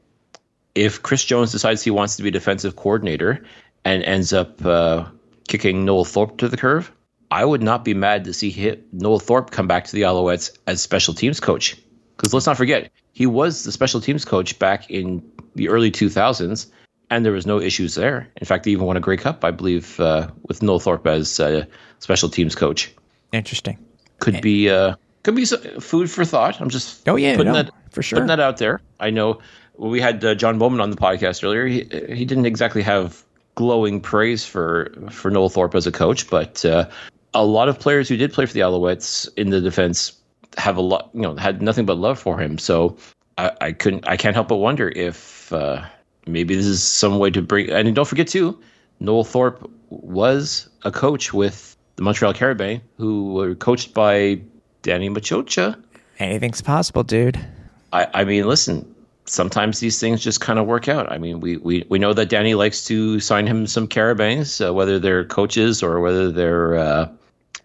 If Chris Jones decides he wants to be defensive coordinator and ends up uh, kicking Noel Thorpe to the curve, I would not be mad to see hit Noel Thorpe come back to the Alouettes as special teams coach. Because let's not forget, he was the special teams coach back in the early two thousands, and there was no issues there. In fact, they even won a Grey Cup, I believe, uh, with Noel Thorpe as uh, special teams coach. Interesting. Could and- be uh, could be some food for thought. I'm just oh, yeah, putting, no, that, for sure. putting that out there. I know when we had uh, John Bowman on the podcast earlier, he, he didn't exactly have glowing praise for for Noel Thorpe as a coach, but uh, a lot of players who did play for the Alouettes in the defense have a lot, you know, had nothing but love for him. So I, I couldn't, I can't help but wonder if uh, maybe this is some way to bring. And don't forget too, Noel Thorpe was a coach with the Montreal Carabins, who were coached by Dan Maciocia. Anything's possible, dude. I, I mean, listen. Sometimes these things just kind of work out. I mean, we we, we know that Danny likes to sign him some Carabins, uh, whether they're coaches or whether they're uh,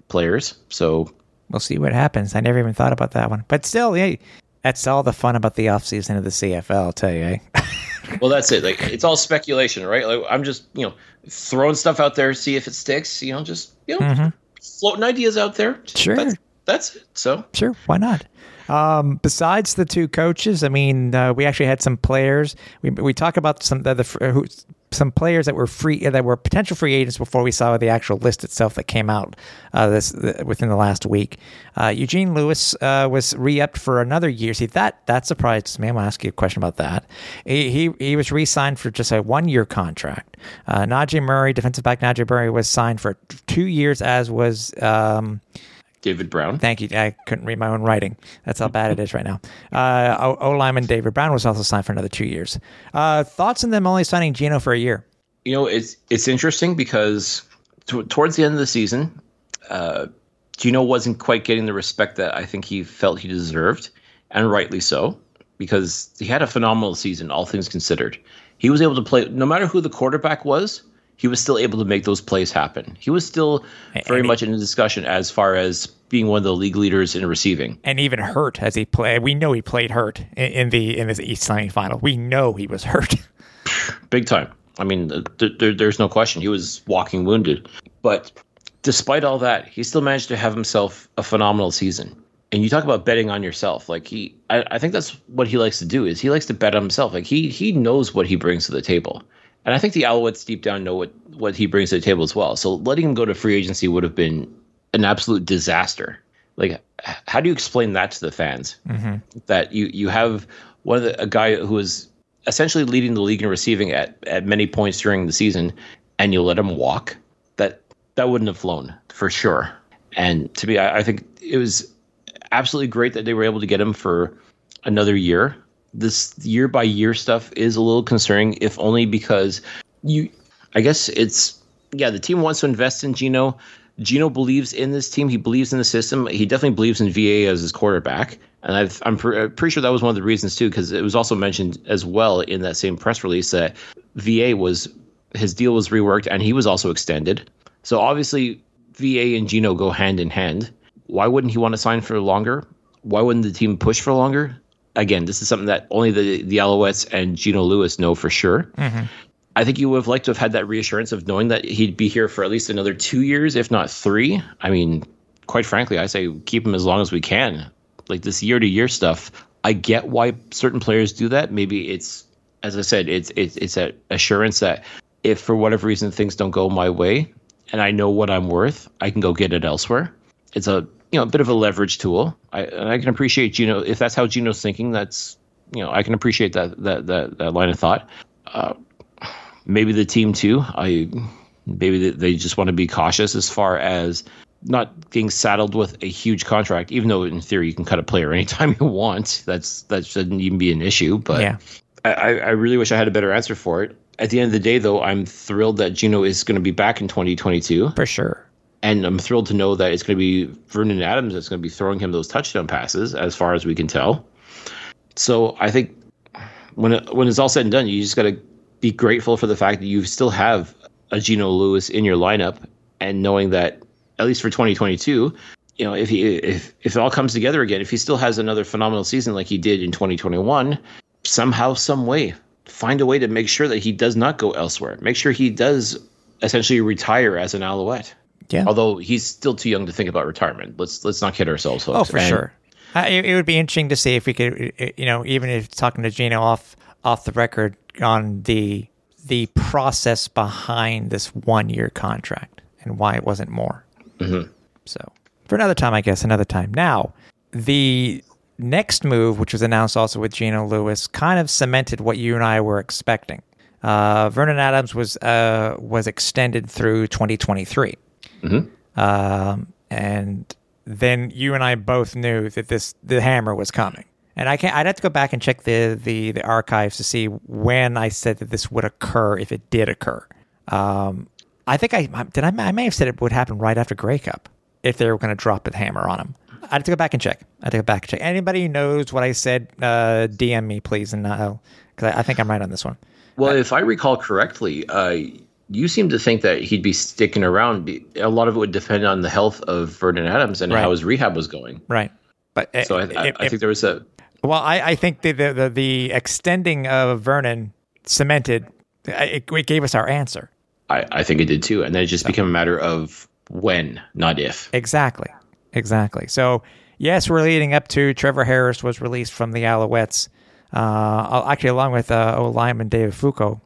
players. So we'll see what happens. I never even thought about that one. But still, yeah, that's all the fun about the offseason of the C F L, I'll tell you. Eh? Well, that's it. Like, it's all speculation, right? Like, I'm just, you know, throwing stuff out there, see if it sticks. You know, just, you know, mm-hmm. floating ideas out there. Sure. That's, that's it. So sure, why not? Um, besides the two coaches, I mean, uh, we actually had some players. We we talk about some the, the who, some players that were free that were potential free agents before we saw the actual list itself that came out uh, this the, within the last week. Uh, Eugene Lewis uh, was re-upped for another year. See, that that surprised me. I'm gonna ask you a question about that. He he, he was re-signed for just a one year contract. Uh, Najee Murray, defensive back Najee Murray, was signed for two years, as was. Um, David Brown. Thank you. I couldn't read my own writing. That's how bad it is right now. Uh, o-, o lineman David Brown was also signed for another two years. Uh, thoughts on them only signing Gino for a year? You know, it's it's interesting because t- towards the end of the season, uh, Gino wasn't quite getting the respect that I think he felt he deserved, and rightly so, because he had a phenomenal season, all things considered. He was able to play, no matter who the quarterback was, he was still able to make those plays happen. He was still very and much in the discussion as far as being one of the league leaders in receiving. And even hurt as he played. We know he played hurt in the in the East semifinal. We know he was hurt. Big time. I mean, th- th- there's no question. He was walking wounded. But despite all that, he still managed to have himself a phenomenal season. And you talk about betting on yourself. Like he, I, I think that's what he likes to do, is he likes to bet on himself. Like he he knows what he brings to the table. And I think the Alouettes deep down know what, what he brings to the table as well. So letting him go to free agency would have been an absolute disaster. Like, how do you explain that to the fans? Mm-hmm. That you, you have one of the, a guy who is essentially leading the league in receiving at, at many points during the season, and you let him walk? That that wouldn't have flown, for sure. And to me, I, I think it was absolutely great that they were able to get him for another year. this year by year stuff is a little concerning, if only because you, I guess it's, yeah, the team wants to invest in Gino. Gino believes in this team. He believes in the system. He definitely believes in V A as his quarterback. And I've, I'm pre- pretty sure that was one of the reasons, too, because it was also mentioned as well in that same press release that V A was, his deal was reworked and he was also extended. So obviously V A and Gino go hand in hand. Why wouldn't he want to sign for longer? Why wouldn't the team push for longer? Again, this is something that only the, the Alouettes and Gino Lewis know for sure. Mm-hmm. I think you would have liked to have had that reassurance of knowing that he'd be here for at least another two years, if not three. I mean, quite frankly, I say keep him as long as we can. Like this year-to-year stuff, I get why certain players do that. Maybe it's, as I said, it's it's it's that assurance that if for whatever reason things don't go my way and I know what I'm worth, I can go get it elsewhere. It's a you know a bit of a leverage tool. I and I can appreciate Gino if that's how Gino's thinking. That's you know I can appreciate that that that, that line of thought. Uh, Maybe the team too. I maybe they just want to be cautious as far as not being saddled with a huge contract. Even though in theory you can cut a player anytime you want, that's that shouldn't even be an issue. But yeah. I, I really wish I had a better answer for it. At the end of the day, though, I'm thrilled that Gino is going to be back in twenty twenty-two for sure, and I'm thrilled to know that it's going to be Vernon Adams that's going to be throwing him those touchdown passes, as far as we can tell. So I think when it, when it's all said and done, you just got to be grateful for the fact that you still have a Gino Lewis in your lineup, and knowing that at least for twenty twenty-two, you know, if he if if it all comes together again, if he still has another phenomenal season like he did in twenty twenty-one, somehow, some way, find a way to make sure that he does not go elsewhere. Make sure he does essentially retire as an Alouette. Yeah. Although he's still too young to think about retirement. Let's let's not kid ourselves, folks. Oh, for and, sure. Uh, it, it would be interesting to see if we could, you know, even if talking to Gino off off the record, on the the process behind this one-year contract and why it wasn't more. Mm-hmm. So for another time, I guess, another time. Now, the next move, which was announced also with Gino Lewis, kind of cemented what you and I were expecting. Uh, Vernon Adams was uh, was extended through twenty twenty-three. Mm-hmm. Um, and then you and I both knew that this the hammer was coming. And I can't, I'd have to go back and check the, the, the archives to see when I said that this would occur, if it did occur. Um, I think I did. I, I may have said it would happen right after Grey Cup if they were going to drop the hammer on him. I'd have to go back and check. I'd have to go back and check. Anybody who knows what I said, uh, D M me, please, and I'll, because I, I think I'm right on this one. Well, uh, if I recall correctly, uh, you seem to think that he'd be sticking around. A lot of it would depend on the health of Vernon Adams and right. how his rehab was going. Right. But so it, I, I, it, I think there was a. Well, I, I think the, the the extending of Vernon cemented, it, it gave us our answer. I, I think it did too. And then it just so. became a matter of when, not if. Exactly. Exactly. So, yes, we're leading up to Trevor Harris was released from the Alouettes, uh, actually along with uh, O lineman David Foucault.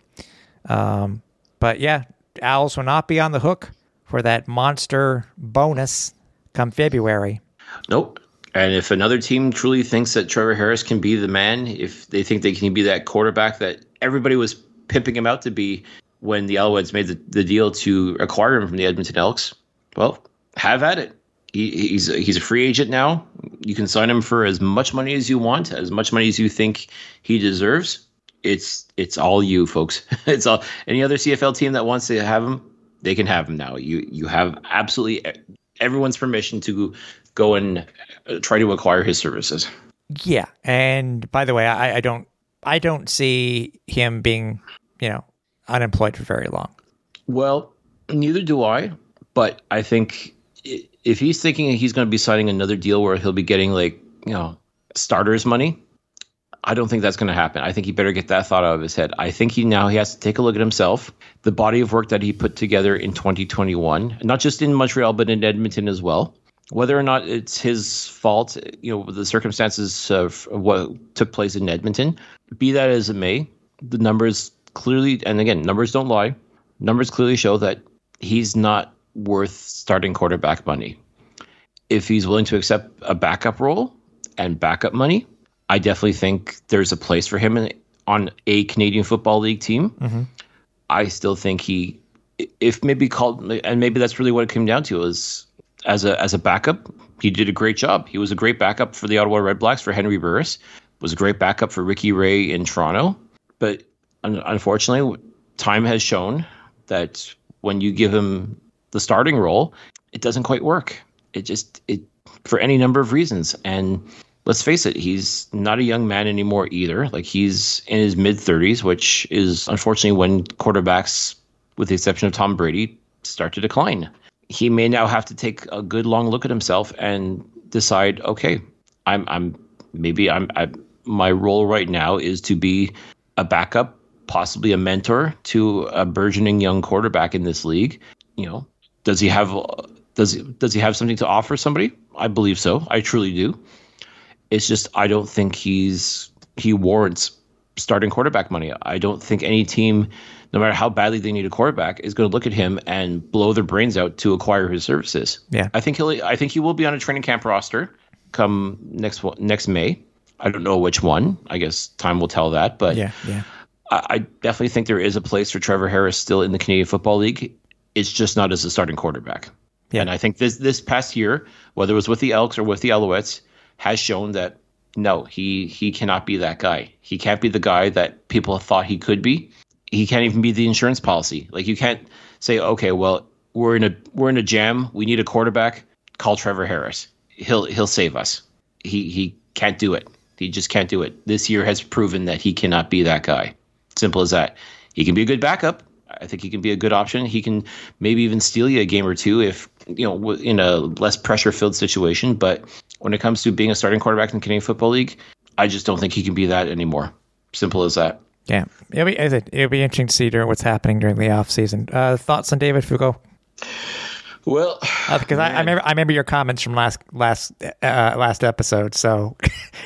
Um, but, yeah, Owls will not be on the hook for that monster bonus come February. Nope. And if another team truly thinks that Trevor Harris can be the man, if they think they can be that quarterback that everybody was pimping him out to be when the Alouettes made the, the deal to acquire him from the Edmonton Elks, well, have at it. He, he's, he's a free agent now. You can sign him for as much money as you want, as much money as you think he deserves. It's it's all you, folks. It's all any other C F L team that wants to have him, they can have him now. You you have absolutely everyone's permission to go and try to acquire his services. Yeah. And by the way, I, I don't I don't see him being, you know, unemployed for very long. Well, neither do I. But I think if he's thinking he's going to be signing another deal where he'll be getting like, you know, starters money, I don't think that's going to happen. I think he better get that thought out of his head. I think he now he has to take a look at himself, the body of work that he put together in twenty twenty-one, not just in Montreal, but in Edmonton as well. Whether or not it's his fault, you know, the circumstances of what took place in Edmonton, be that as it may, the numbers clearly, and again, numbers don't lie, numbers clearly show that he's not worth starting quarterback money. If he's willing to accept a backup role and backup money, I definitely think there's a place for him in, on a Canadian Football League team. Mm-hmm. I still think he, if maybe called, and maybe that's really what it came down to, is as a as a backup, he did a great job. He was a great backup for the Ottawa Redblacks for Henry Burris. was a great backup for Ricky Ray in Toronto. But un- unfortunately, time has shown that when you give him the starting role, it doesn't quite work. It just it for any number of reasons. And let's face it, he's not a young man anymore either. Like, he's in his mid-thirties, which is unfortunately when quarterbacks, with the exception of Tom Brady, start to decline. He may now have to take a good long look at himself and decide, okay, I'm I'm maybe I'm I my role right now is to be a backup, possibly a mentor to a burgeoning young quarterback in this league. You know, does he have does does he have something to offer somebody? I believe so. I truly do. It's just I don't think he's he warrants starting quarterback money. I don't think any team, no matter how badly they need a quarterback, is going to look at him and blow their brains out to acquire his services. Yeah, I think he'll I think he will be on a training camp roster come next next May. I don't know which one. I guess time will tell that. But yeah, yeah. I, I definitely think there is a place for Trevor Harris still in the Canadian Football League. It's just not as a starting quarterback. Yeah. And I think this this past year, whether it was with the Elks or with the Alouettes, has shown that no, he he cannot be that guy. He can't be the guy that people thought he could be. He can't even be the insurance policy. Like, you can't say, okay, well, we're in a we're in a jam. We need a quarterback. Call Trevor Harris. He'll he'll save us. He he can't do it. He just can't do it. This year has proven that he cannot be that guy. Simple as that. He can be a good backup. I think he can be a good option. He can maybe even steal you a game or two if, you know, in a less pressure-filled situation. But when it comes to being a starting quarterback in the Canadian Football League, I just don't think he can be that anymore. Simple as that. Yeah, it'll be, it'll be interesting to see during what's happening during the offseason. Uh, thoughts on David Foucault? Well, uh, because I, I remember I remember your comments from last last uh, last episode. So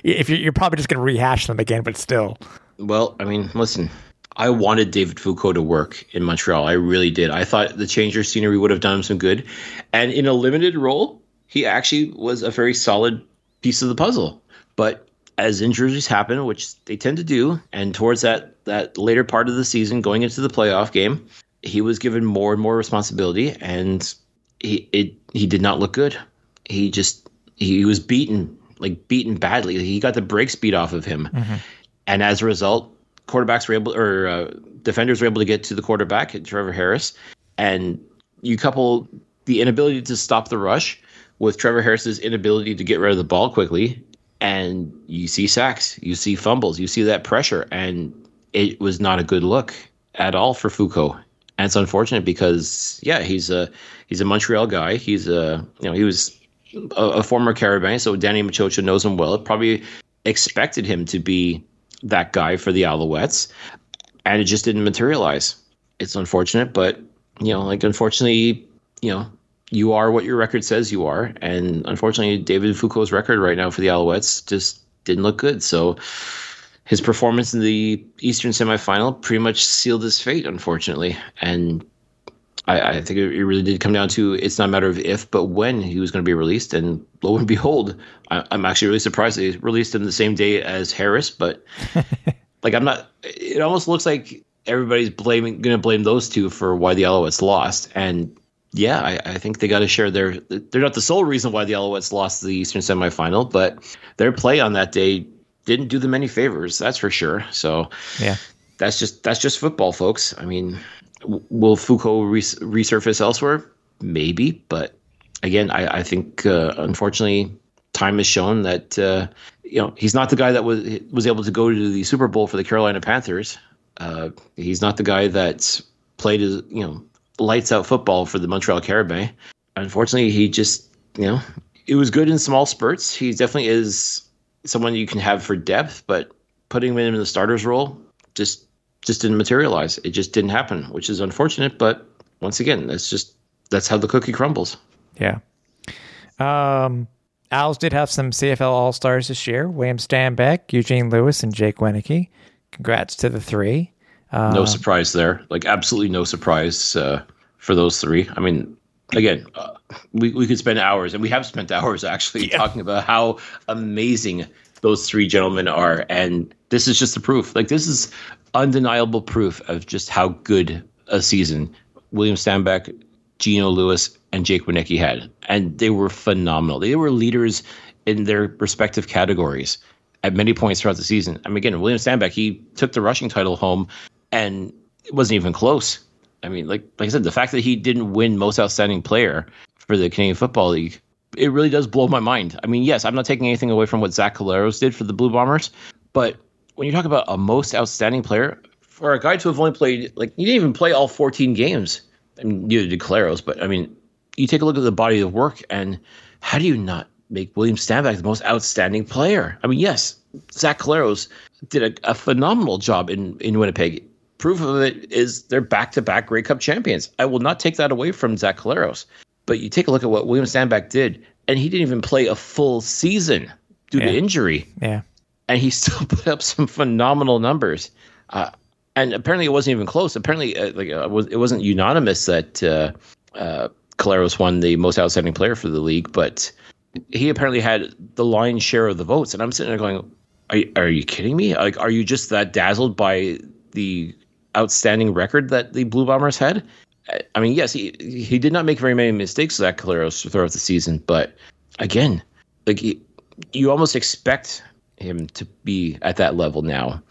if you're, you're probably just going to rehash them again, but still. Well, I mean, listen, I wanted David Foucault to work in Montreal. I really did. I thought the change of scenery would have done him some good, and in a limited role, he actually was a very solid piece of the puzzle. But as injuries happen, which they tend to do, and towards that, that later part of the season, going into the playoff game, he was given more and more responsibility, and he it, he did not look good. He just he was beaten, like beaten badly. He got the brake speed off of him, mm-hmm. and as a result, quarterbacks were able or uh, defenders were able to get to the quarterback, Trevor Harris, and you couple the inability to stop the rush with Trevor Harris's inability to get rid of the ball quickly. And you see sacks, you see fumbles, you see that pressure, and it was not a good look at all for Foucault. And it's unfortunate because, yeah, he's a he's a Montreal guy. He's a you know he was a, a former Carabin, so Dan Maciocia knows him well. Probably expected him to be that guy for the Alouettes, and it just didn't materialize. It's unfortunate, but you know, like unfortunately, you know. You are what your record says you are. And unfortunately, David Foucault's record right now for the Alouettes just didn't look good. So his performance in the Eastern semifinal pretty much sealed his fate, unfortunately. And I, I think it really did come down to it's not a matter of if, but when he was going to be released. And lo and behold, I, I'm actually really surprised they released him the same day as Harris. But like, I'm not, it almost looks like everybody's blaming, going to blame those two for why the Alouettes lost. And yeah, I, I think they got to share their – they're not the sole reason why the Alouettes lost the Eastern semifinal, but their play on that day didn't do them any favors, that's for sure. So yeah, that's just that's just football, folks. I mean, w- will Foucault res- resurface elsewhere? Maybe, but again, I, I think uh, unfortunately time has shown that uh, you know he's not the guy that was, was able to go to the Super Bowl for the Carolina Panthers. Uh, he's not the guy that played – you know. Lights out football for the Montreal Carabins. Unfortunately, he just, you know, it was good in small spurts. He definitely is someone you can have for depth, but putting him in the starter's role just just didn't materialize. It just didn't happen, which is unfortunate. But once again, that's just that's how the cookie crumbles. Yeah. Um, Owls did have some C F L All-Stars this year: William Stanback, Eugene Lewis, and Jake Wieneke. Congrats to the three. Uh, no surprise there. Like, absolutely no surprise uh, for those three. I mean, again, uh, we, we could spend hours, and we have spent hours actually yeah. talking about how amazing those three gentlemen are. And this is just the proof. Like, this is undeniable proof of just how good a season William Stanback, Gino Lewis, and Jake Wieneke had. And they were phenomenal. They were leaders in their respective categories. at many points throughout the season. I mean, again, William Stanback, he took the rushing title home, and it wasn't even close. I mean, like like I said, the fact that he didn't win Most Outstanding Player for the Canadian Football League, it really does blow my mind. I mean, yes, I'm not taking anything away from what Zach Collaros did for the Blue Bombers, but when you talk about a Most Outstanding Player, for a guy to have only played, like, he didn't even play all fourteen games, I mean, neither did Collaros, but I mean, you take a look at the body of work, and how do you not make William Stanback the Most Outstanding Player? I mean, yes, Zach Collaros did a, a phenomenal job in, in Winnipeg. Proof of it is they're back-to-back Grey Cup champions. I will not take that away from Zach Collaros. But you take a look at what William Stanback did, and he didn't even play a full season due yeah. to injury. Yeah, and he still put up some phenomenal numbers. Uh, and apparently it wasn't even close. Apparently uh, like uh, it wasn't unanimous that uh, uh, Collaros won the Most Outstanding Player for the league, but he apparently had the lion's share of the votes. And I'm sitting there going, are you, are you kidding me? Like, are you just that dazzled by the outstanding record that the Blue Bombers had? I mean, yes, he he did not make very many mistakes, Zach Collaros, throughout the season. But again, like he, you almost expect him to be at that level now.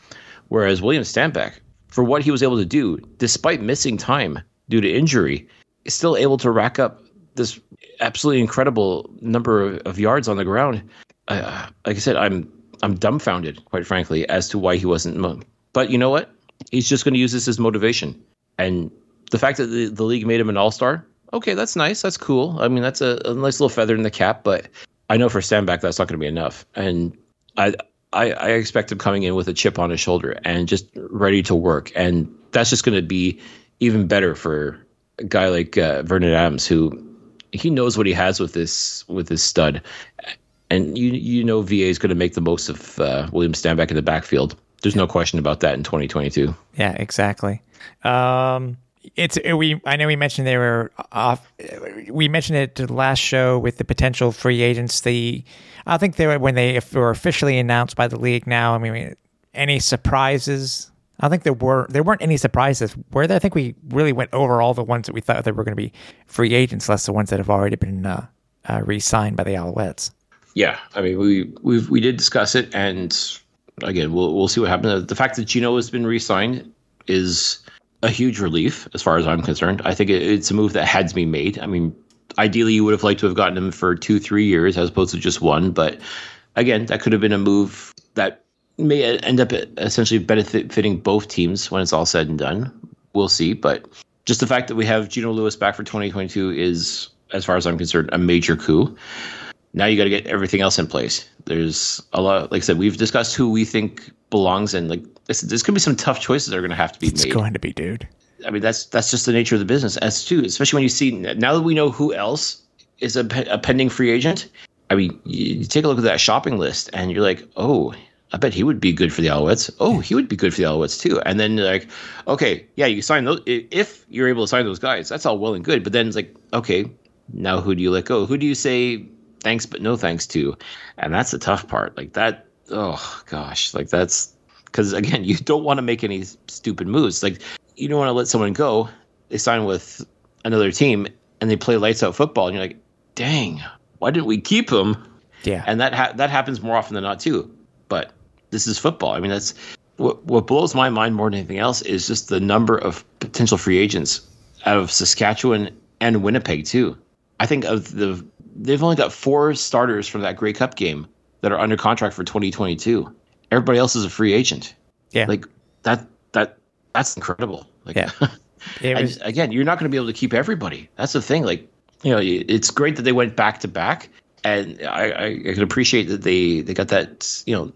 Whereas William Stanback, for what he was able to do, despite missing time due to injury, is still able to rack up this absolutely incredible number of, of yards on the ground. Uh, like I said, I'm I'm dumbfounded, quite frankly, as to why he wasn't. Mo- but you know what? He's just going to use this as motivation. And the fact that the, the league made him an all-star, okay, that's nice. That's cool. I mean, that's a, a nice little feather in the cap, but I know for Stanback, that's not going to be enough. And I, I I expect him coming in with a chip on his shoulder and just ready to work. And that's just going to be even better for a guy like uh, Vernon Adams, who he knows what he has with this with this stud. And you you know V A is going to make the most of uh, William Stanback in the backfield. There's no question about that in twenty twenty-two. Yeah, exactly. Um, it's it, we. I know we mentioned they were off. We mentioned it to the last show with the potential free agents. The I think they were when they were officially announced by the league. Now, I mean, any surprises? I think there were there weren't any surprises. Were there? I think we really went over all the ones that we thought that were going to be free agents, less the ones that have already been uh, uh, re-signed by the Alouettes. Yeah, I mean, we we we did discuss it and. Again, we'll we'll see what happens. The fact that Gino has been re-signed is a huge relief, as far as I'm concerned. I think it, it's a move that had to be made. I mean, ideally, you would have liked to have gotten him for two, three years as opposed to just one. But again, that could have been a move that may end up essentially benefiting both teams when it's all said and done. We'll see. But just the fact that we have Gino Lewis back for twenty twenty-two is, as far as I'm concerned, a major coup. Now you got to get everything else in place. There's a lot, like I said, we've discussed who we think belongs, and like I said, there's going to be some tough choices that are going to have to be it's made. It's going to be, dude. I mean, that's that's just the nature of the business, as too, especially when you see now that we know who else is a, a pending free agent. I mean, you take a look at that shopping list, and you're like, oh, I bet he would be good for the Alouettes. Oh, he would be good for the Alouettes too. And then like, okay, yeah, you sign those if you're able to sign those guys. That's all well and good, but then it's like, okay, now who do you let go? Who do you say? Thanks, but no thanks to. And that's the tough part. Like that, oh gosh, like that's because, again, you don't want to make any stupid moves. Like you don't want to let someone go. They sign with another team and they play lights out football. And you're like, dang, why didn't we keep them? Yeah. And that ha- that happens more often than not, too. But this is football. I mean, that's what, what blows my mind more than anything else is just the number of potential free agents out of Saskatchewan and Winnipeg, too. I think of the they've only got four starters from that Grey Cup game that are under contract for twenty twenty-two. Everybody else is a free agent. Yeah, like that that that's incredible. Like, yeah, it was, just, again, you're not going to be able to keep everybody. That's the thing. Like, you know, it's great that they went back to back, and I, I, I can appreciate that they, they got that, you know,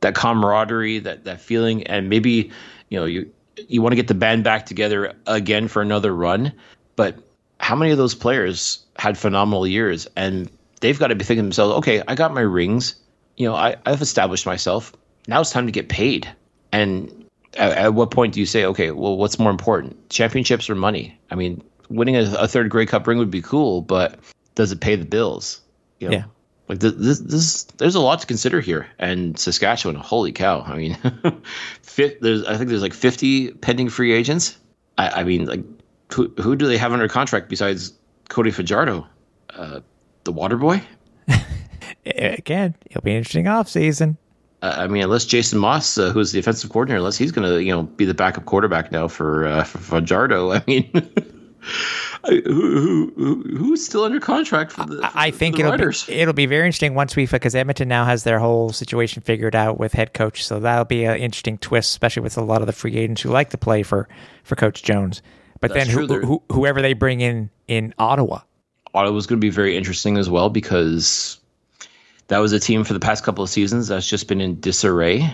that camaraderie, that that feeling, and maybe, you know, you you want to get the band back together again for another run, but. How many of those players had phenomenal years? And they've got to be thinking to themselves, okay, I got my rings. You know, I, I've established myself. Now it's time to get paid. And at, at what point do you say, okay, well, what's more important? Championships or money? I mean, winning a, a third Grey Cup ring would be cool, but does it pay the bills? You know? Yeah. Like this, this, this, there's a lot to consider here. And Saskatchewan, holy cow. I mean, fifth, there's, I think there's like fifty pending free agents. I, I mean, like, Who, who do they have under contract besides Cody Fajardo? Uh, the water boy? Again, it'll be an interesting offseason. uh, I mean, unless Jason Moss, uh, who's the offensive coordinator, unless he's going to, you know, be the backup quarterback now for uh, for Fajardo. I mean, who, who who's still under contract for the? For I think the it'll Riders? Be, it'll be very interesting once we because Edmonton now has their whole situation figured out with head coach, so that'll be an interesting twist, especially with a lot of the free agents who like to play for for Coach Jones. But That's then who, who, whoever they bring in in Ottawa. Ottawa's going to be very interesting as well, because that was a team for the past couple of seasons that's just been in disarray.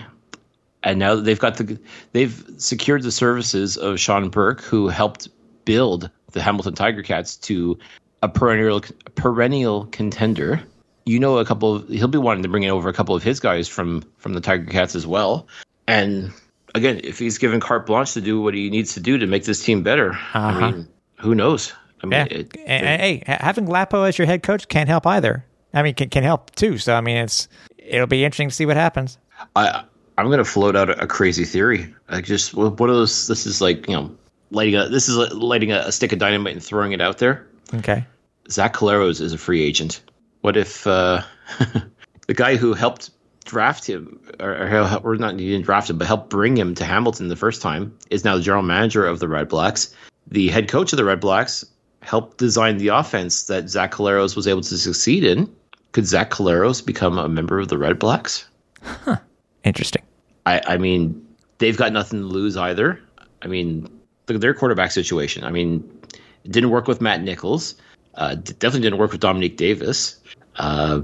And now they've got the they've secured the services of Sean Burke, who helped build the Hamilton Tiger Cats to a perennial a perennial contender. You know, a couple of, he'll be wanting to bring in over a couple of his guys from from the Tiger Cats as well. And again, if he's given carte blanche to do what he needs to do to make this team better, uh-huh. I mean, who knows? I mean, yeah. it, it, and, hey, having Lapo as your head coach can't help either. I mean, can can help too. So I mean, it's it'll be interesting to see what happens. I I'm gonna float out a, a crazy theory. Like, just what are those? This is like you know, lighting a this is like lighting a, a stick of dynamite and throwing it out there. Okay. Zach Collaros is a free agent. What if uh, the guy who helped draft him, or, or, or not he didn't draft him, but helped bring him to Hamilton the first time, is now the general manager of the Redblacks, the head coach of the Redblacks, helped design the offense that Zach Collaros was able to succeed in. Could Zach Collaros become a member of the Redblacks? Huh. Interesting. I, I mean, they've got nothing to lose either. I mean, look at their quarterback situation. I mean, it didn't work with Matt Nichols. Uh, definitely didn't work with Dominique Davis. Uh,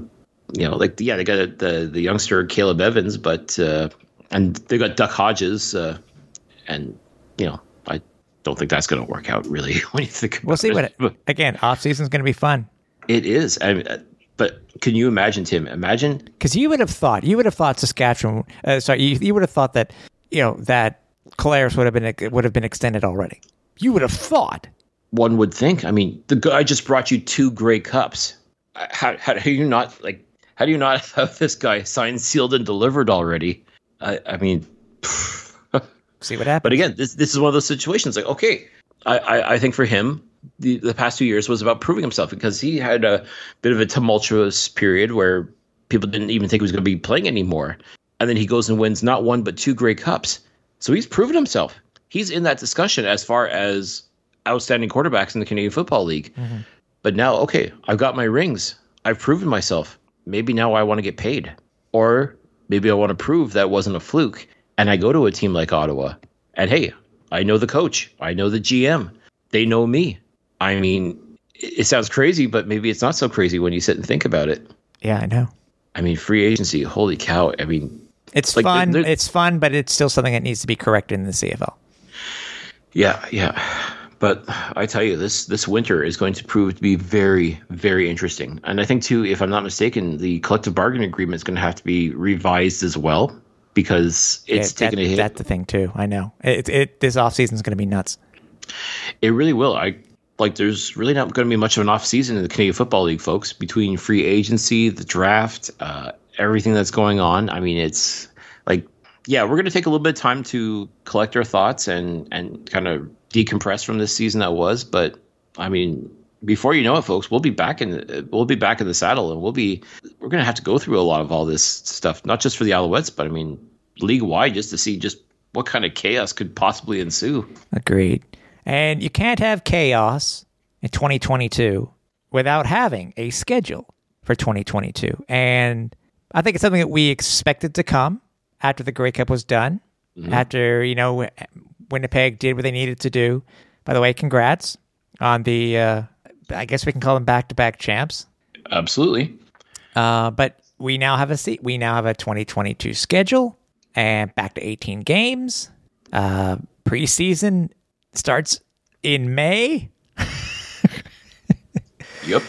you know, like, yeah, they got the the youngster Caleb Evans, but uh, and they got Duck Hodges. Uh, and, you know, I don't think that's going to work out really when you think about it. We'll see it. what, again, offseason is going to be fun. It is. I mean, but can you imagine, Tim? Imagine, because you would have thought you would have thought Saskatchewan. Uh, sorry, you, you would have thought that you know that Collaros would have been would have been extended already. You would have thought. One would think. I mean, the guy just brought you two Grey Cups. How, how do you not like? How do you not have this guy signed, sealed, and delivered already? I, I mean, see what happens. But again, this this is one of those situations. Like, okay, I I, I think for him. The, the past two years was about proving himself, because he had a bit of a tumultuous period where people didn't even think he was going to be playing anymore. And then he goes and wins not one, but two Grey Cups. So he's proven himself. He's in that discussion as far as outstanding quarterbacks in the Canadian Football League. Mm-hmm. But now, okay, I've got my rings. I've proven myself. Maybe now I want to get paid. Or maybe I want to prove that wasn't a fluke. And I go to a team like Ottawa. And hey, I know the coach. I know the G M. They know me. I mean, it sounds crazy, but maybe it's not so crazy when you sit and think about it. Yeah, I know. I mean, free agency, holy cow. I mean, it's like, fun. They're, they're, it's fun, but it's still something that needs to be corrected in the C F L. Yeah, yeah. But I tell you, this this winter is going to prove to be very, very interesting. And I think, too, if I'm not mistaken, the collective bargaining agreement is going to have to be revised as well, because it's yeah, taken that, a hit. That's the thing, too. I know. It, it, this offseason is going to be nuts. It really will. I. Like, there's really not going to be much of an offseason in the Canadian Football League, folks, between free agency, the draft, uh, everything that's going on. I mean, it's like, yeah, we're going to take a little bit of time to collect our thoughts and, and kind of decompress from this season that was. But I mean, before you know it, folks, we'll be back in we'll be back in the saddle, and we'll be we're going to have to go through a lot of all this stuff, not just for the Alouettes, but I mean, league wide, just to see just what kind of chaos could possibly ensue. Agreed. And you can't have chaos in twenty twenty-two without having a schedule for twenty twenty-two. And I think it's something that we expected to come after the Grey Cup was done, mm-hmm. after, you know, Winnipeg did what they needed to do. By the way, congrats on the, uh, I guess we can call them back-to-back champs. Absolutely. Uh, but we now have a seat. We now have a twenty twenty-two schedule, and back to eighteen games. Uh, preseason starts in May. Yep.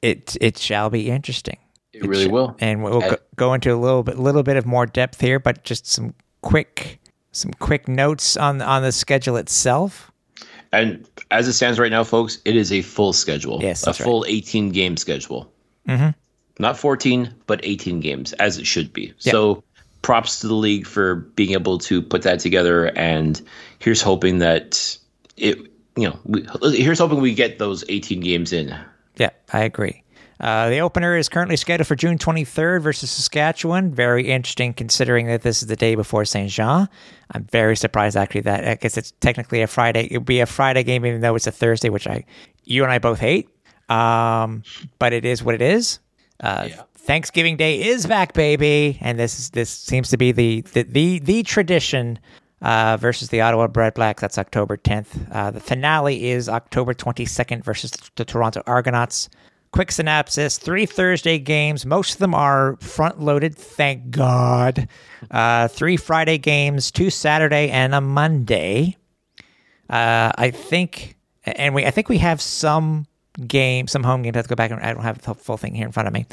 It it shall be interesting. It, it really shall, will. And we'll At, go, go into a little bit little bit of more depth here, but just some quick some quick notes on on the schedule itself. And as it stands right now, folks, it is a full schedule. Yes, a full right. eighteen game schedule. Mm-hmm. Not fourteen, but eighteen games, as it should be. Yep. So props to the league for being able to put that together, and here's hoping that it, you know, we, here's hoping we get those eighteen games in. Yeah, I agree. Uh, the opener is currently scheduled for June twenty-third versus Saskatchewan. Very interesting considering that this is the day before Saint Jean. I'm very surprised, actually, that I guess it's technically a Friday. It would be a Friday game, even though it's a Thursday, which I, you and I both hate. Um, but it is what it is. Uh, yeah. Thanksgiving Day is back, baby. And this is, this seems to be the, the, the, the tradition uh, versus the Ottawa Redblacks. That's October tenth. Uh, the finale is October twenty-second versus the Toronto Argonauts. Quick synopsis, three Thursday games. Most of them are front-loaded, thank God. Uh, three Friday games, two Saturday, and a Monday. Uh, I think, and we, I think we have some game, some home games. I have to go back, and I don't have the full thing here in front of me.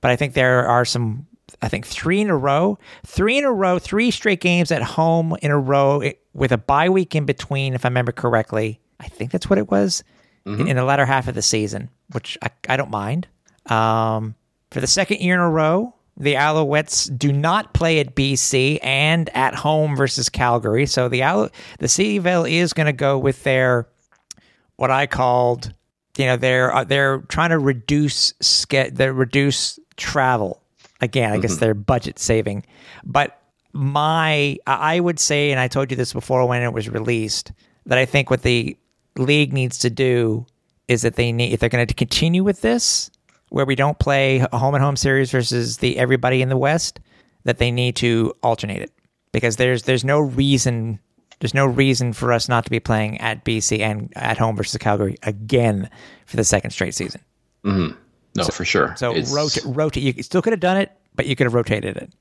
But I think there are some, I think three in a row, three in a row, three straight games at home in a row it, with a bye week in between, if I remember correctly. I think that's what it was. Mm-hmm. In the latter half of the season, which I, I don't mind. Um, for the second year in a row, the Alouettes do not play at B C and at home versus Calgary. So the Alou- the Seaville is going to go with their, what I called, you know, they're they're trying to reduce ske- they reduce travel. Again, I mm-hmm. guess they're budget saving. But my, I would say, and I told you this before when it was released, that I think with the league needs to do is that they need, if they're going to continue with this where we don't play a home and home series versus the everybody in the West, that they need to alternate it, because there's there's no reason there's no reason for us not to be playing at B C and at home versus Calgary again for the second straight season. Mm-hmm. No, so, for sure. So rotate, rotate. You still could have done it, but you could have rotated it.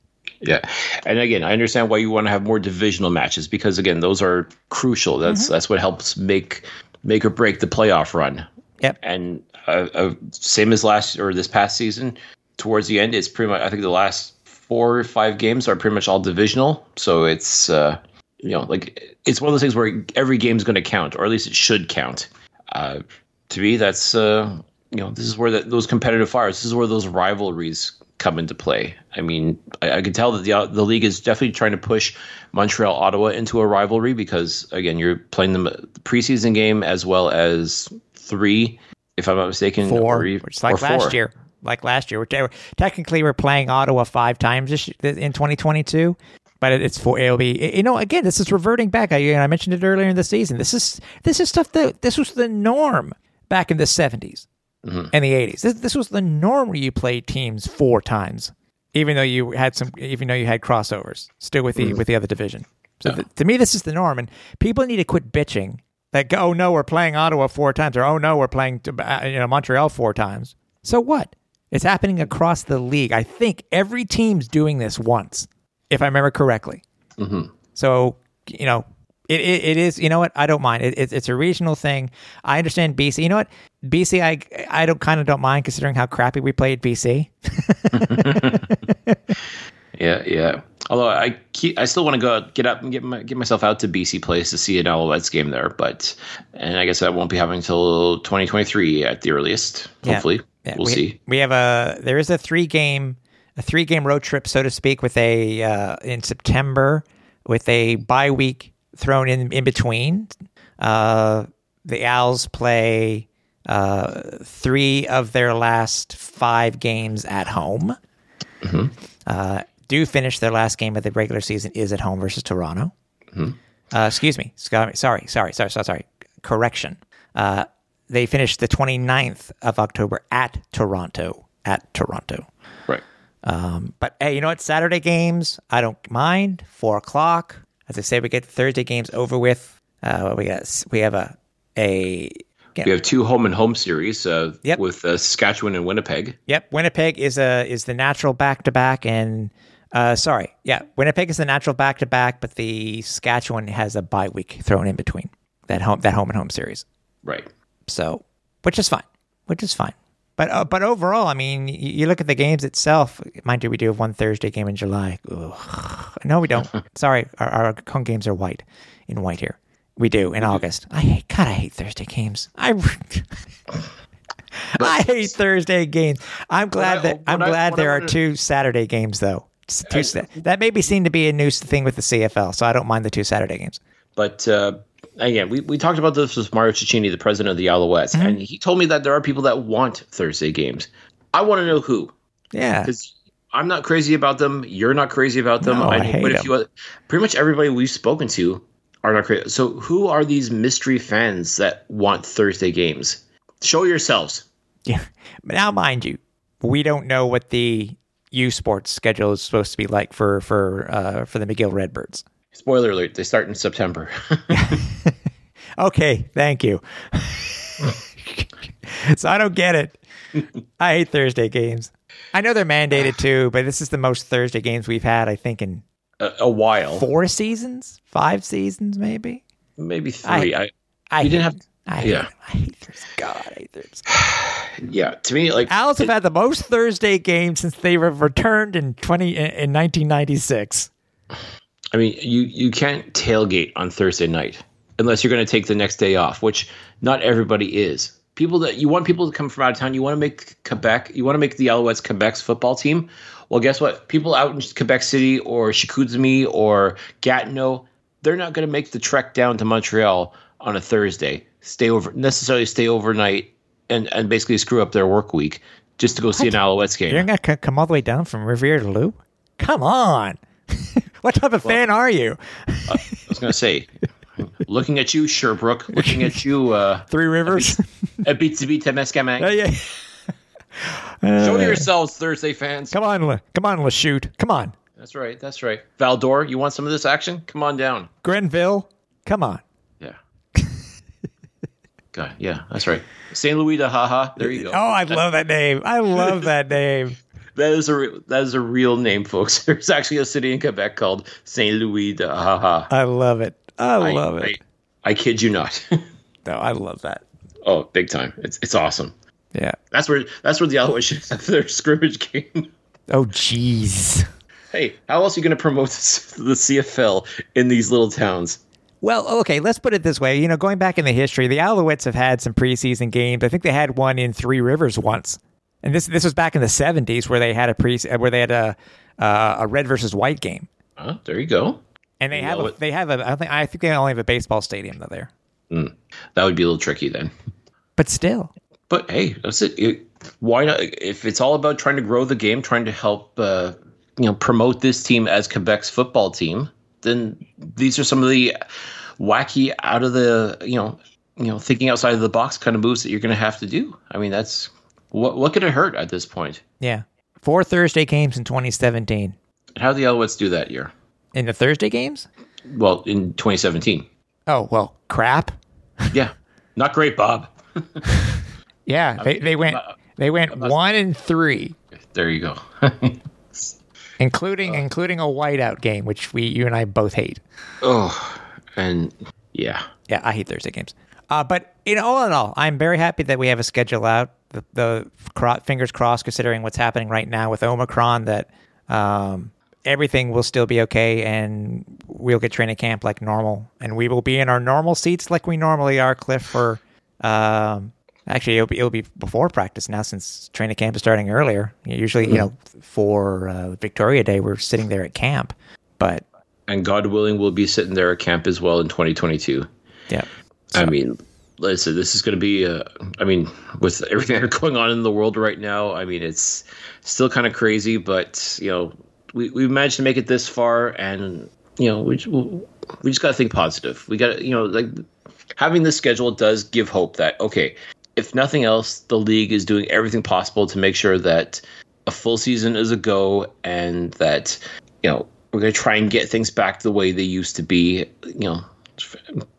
Yeah. And again, I understand why you want to have more divisional matches, because again, those are crucial. That's mm-hmm. that's what helps make make or break the playoff run. Yep. And uh, uh, same as last or this past season, towards the end, it's pretty much, I think the last four or five games are pretty much all divisional. So it's, uh, you know, like it's one of those things where every game's going to count, or at least it should count. Uh, to me, that's, uh, you know, this is where the, those competitive fires, this is where those rivalries come into play. I mean, I, I can tell that the the league is definitely trying to push Montreal, Ottawa into a rivalry, because again, you're playing them the preseason game as well as three, if I'm not mistaken, four. Or, it's like or last four. year, like last year. We're, technically, we're playing Ottawa five times in twenty twenty-two, but it's four. It'll be, you know, again, this is reverting back. I, you know, I mentioned it earlier in the season. This is this is stuff that this was the norm back in the seventies. Mm-hmm. In the eighties, this, this was the norm where you played teams four times, even though you had some, even though you had crossovers still with the mm-hmm. with the other division. So yeah. th- to me, this is the norm, and people need to quit bitching that. Like, oh no, we're playing Ottawa four times, or oh no, we're playing uh, you know Montreal four times. So what? It's happening across the league. I think every team's doing this once, if I remember correctly. Mm-hmm. So you know. It, it it is, you know what, I don't mind. It, it, it's a regional thing. I understand B C. You know what, B C, I I don't kind of don't mind considering how crappy we played B C. yeah, yeah. Although I keep, I still want to go get up and get my, get myself out to B C Place to see an Alouettes game there. But and I guess that won't be happening until twenty twenty-three at the earliest. Hopefully, yeah, yeah. we'll we, see. We have a there is a three game a three game road trip, so to speak, with a uh, in September with a bye week thrown in in between. Uh, the Owls play uh, three of their last five games at home. Mm-hmm. Uh, do finish their last game of the regular season is at home versus Toronto. Mm-hmm. Uh, excuse me. Sorry, sorry, sorry, sorry, sorry. Correction. Uh, they finished the twenty-ninth of October at Toronto. At Toronto. Right. Um, but, hey, you know what? Saturday games, I don't mind. Four o'clock. As I say, we get the Thursday games over with. Uh, we got we have a a again, we have two home and home series. Uh, yep. With uh, Saskatchewan and Winnipeg. Yep, Winnipeg is a is the natural back to back, and uh, sorry, yeah, Winnipeg is the natural back to back, but the Saskatchewan has a bye week thrown in between that home that home and home series. Right. So, which is fine, which is fine. But uh, but overall, I mean, you, you look at the games itself. Mind you, we do have one Thursday game in July. Ugh. No, we don't. Sorry, our, our home games are white, in white here. We do in August. I hate God. I hate Thursday games. I I hate Thursday games. I'm glad I, that I'm glad I, there I, are two Saturday games though. Two, I, that may be seen to be a new thing with the C F L, so I don't mind the two Saturday games. But. Uh... Again, we, we talked about this with Mario Cicchini, the president of the Alouettes, mm-hmm. and he told me that there are people that want Thursday games. I want to know who. Yeah. Because I'm not crazy about them. You're not crazy about them. No, I, I hate but if you, pretty much everybody we've spoken to are not crazy. So who are these mystery fans that want Thursday games? Show yourselves. Yeah. But now, mind you, we don't know what the U Sports schedule is supposed to be like for for uh, for the McGill Redbirds. Spoiler alert, they start in September. Okay, thank you. So I don't get it. I hate Thursday games. I know they're mandated too, but this is the most Thursday games we've had, I think, in a, a while. Four seasons? Five seasons, maybe? Maybe three. I, I, I you hate, didn't have. I, yeah. hate, I hate Thursday. God, I hate Thursday. Yeah, to me, like Owls have had the most Thursday games since they were returned in twenty in, in nineteen ninety-six. I mean, you you can't tailgate on Thursday night unless you're going to take the next day off, which not everybody is. People that you want people to come from out of town. You want to make Quebec. You want to make the Alouettes Quebec's football team. Well, guess what? People out in Quebec City or Chicoutimi or Gatineau, they're not going to make the trek down to Montreal on a Thursday. Stay over necessarily stay overnight and, and basically screw up their work week just to go what? see an Alouettes game. You're going to come all the way down from Rivière du Loup? Come on. What type of well, fan are you? uh, I was going to say, looking at you, Sherbrooke. Looking at you, uh, Three Rivers. Abitibi, Témiscamingue. Uh, yeah. uh, Show yourselves, Thursday fans. Come on, Le, come on, Lachute. Come on. That's right. That's right. Val-d'Or, you want some of this action? Come on down. Grenville, come on. Yeah. God, yeah, that's right. Saint Louis de Haha. There you go. Oh, I love that name. I love that name. That is a re- that is a real name, folks. There's actually a city in Quebec called Saint Louis de Haha. I love it. I, I love it. I, I kid you not. No, I love that. Oh, big time! It's it's awesome. Yeah, that's where that's where the Alouettes should have their scrimmage game. Oh, jeez. Hey, how else are you going to promote this, the C F L in these little towns? Well, okay, let's put it this way. You know, going back in the history, the Alouettes have had some preseason games. I think they had one in Three Rivers once. And this this was back in the seventies where they had a pre where they had a uh, a red versus white game. Oh, there you go. And they you have a, they have a I don't think I think they only have a baseball stadium though there. Mm, that would be a little tricky then. But still. But hey, that's it. it. Why not? If it's all about trying to grow the game, trying to help uh, you know promote this team as Quebec's football team, then these are some of the wacky out of the you know you know thinking outside of the box kind of moves that you're going to have to do. I mean that's. What what could it hurt at this point? Yeah. Four Thursday games in twenty seventeen. How did the Alouettes do that year? In the Thursday games? Well, in twenty seventeen. Oh, well, crap. Yeah. Not great, Bob. Yeah, they, they went they went one and three. There you go. including uh, including a whiteout game, which we you and I both hate. Oh, and yeah. Yeah, I hate Thursday games. Uh, but in all in all, I'm very happy that we have a schedule out. The, the cro- fingers crossed, considering what's happening right now with Omicron, that um, everything will still be okay and we'll get training camp like normal. And we will be in our normal seats like we normally are, Cliff, for um, actually it'll be, it'll be before practice now since training camp is starting earlier. Usually, mm-hmm. you know, for uh, Victoria Day, we're sitting there at camp. But and God willing, we'll be sitting there at camp as well in twenty twenty-two. Yeah. So. I mean... Listen, this is going to be, uh, I mean, with everything that's going on in the world right now, I mean, it's still kind of crazy, but, you know, we, we've managed to make it this far and, you know, we, we just got to think positive. We got to, you know, like having this schedule does give hope that, okay, if nothing else, the league is doing everything possible to make sure that a full season is a go and that, you know, we're going to try and get things back the way they used to be, you know,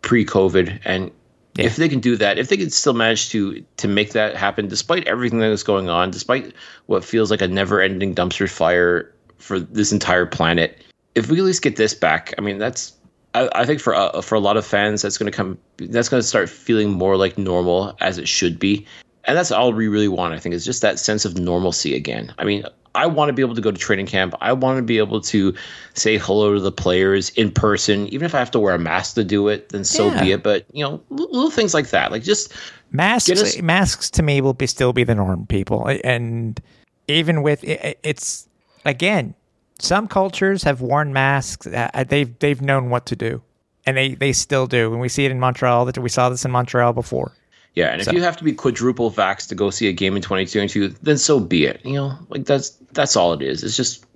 pre-COVID and, yeah. If they can do that, if they can still manage to to make that happen, despite everything that is going on, despite what feels like a never-ending dumpster fire for this entire planet, if we at least get this back, I mean, that's I, I think for uh, for a lot of fans, that's going to come, that's going to start feeling more like normal as it should be, and that's all we really want. I think is just that sense of normalcy again. I mean, I want to be able to go to training camp. I want to be able to say hello to the players in person, even if I have to wear a mask to do it. Then so yeah. be it. But you know, little things like that, like just masks. Us- masks to me will be still be the norm, people. And even with it, it's again, some cultures have worn masks. They've they've known what to do, and they they still do. And we see it in Montreal. That we saw this in Montreal before. Yeah, and so. If you have to be quadruple vaxxed to go see a game in twenty twenty-two, then so be it. You know, like that's that's all it is. It's just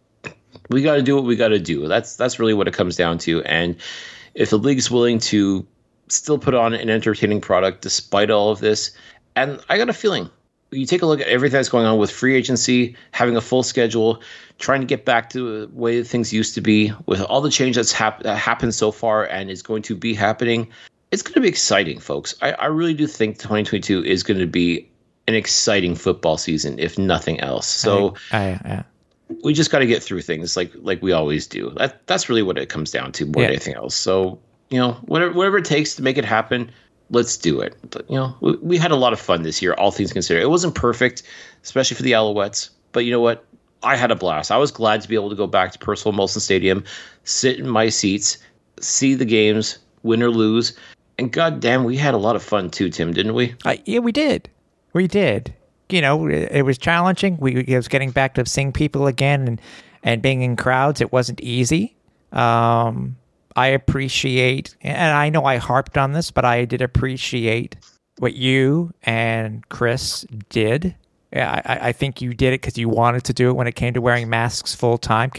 we got to do what we got to do. That's that's really what it comes down to. And if the league's willing to still put on an entertaining product despite all of this, and I got a feeling you take a look at everything that's going on with free agency, having a full schedule, trying to get back to the way things used to be, with all the change that's hap- that happened so far and is going to be happening. It's going to be exciting, folks. I, I really do think twenty twenty-two is going to be an exciting football season, if nothing else. So I, I, I, we just got to get through things like like we always do. That That's really what it comes down to more yeah. than anything else. So, you know, whatever, whatever it takes to make it happen, let's do it. But, you know, we, we had a lot of fun this year, all things considered. It wasn't perfect, especially for the Alouettes. But you know what? I had a blast. I was glad to be able to go back to Percival Molson Stadium, sit in my seats, see the games, win or lose. And goddamn, we had a lot of fun too, Tim, didn't we? Uh, yeah, we did. We did. You know, it, it was challenging. We it was getting back to seeing people again and, and being in crowds. It wasn't easy. Um, I appreciate, and I know I harped on this, but I did appreciate what you and Chris did. Yeah, I, I think you did it because you wanted to do it when it came to wearing masks full time.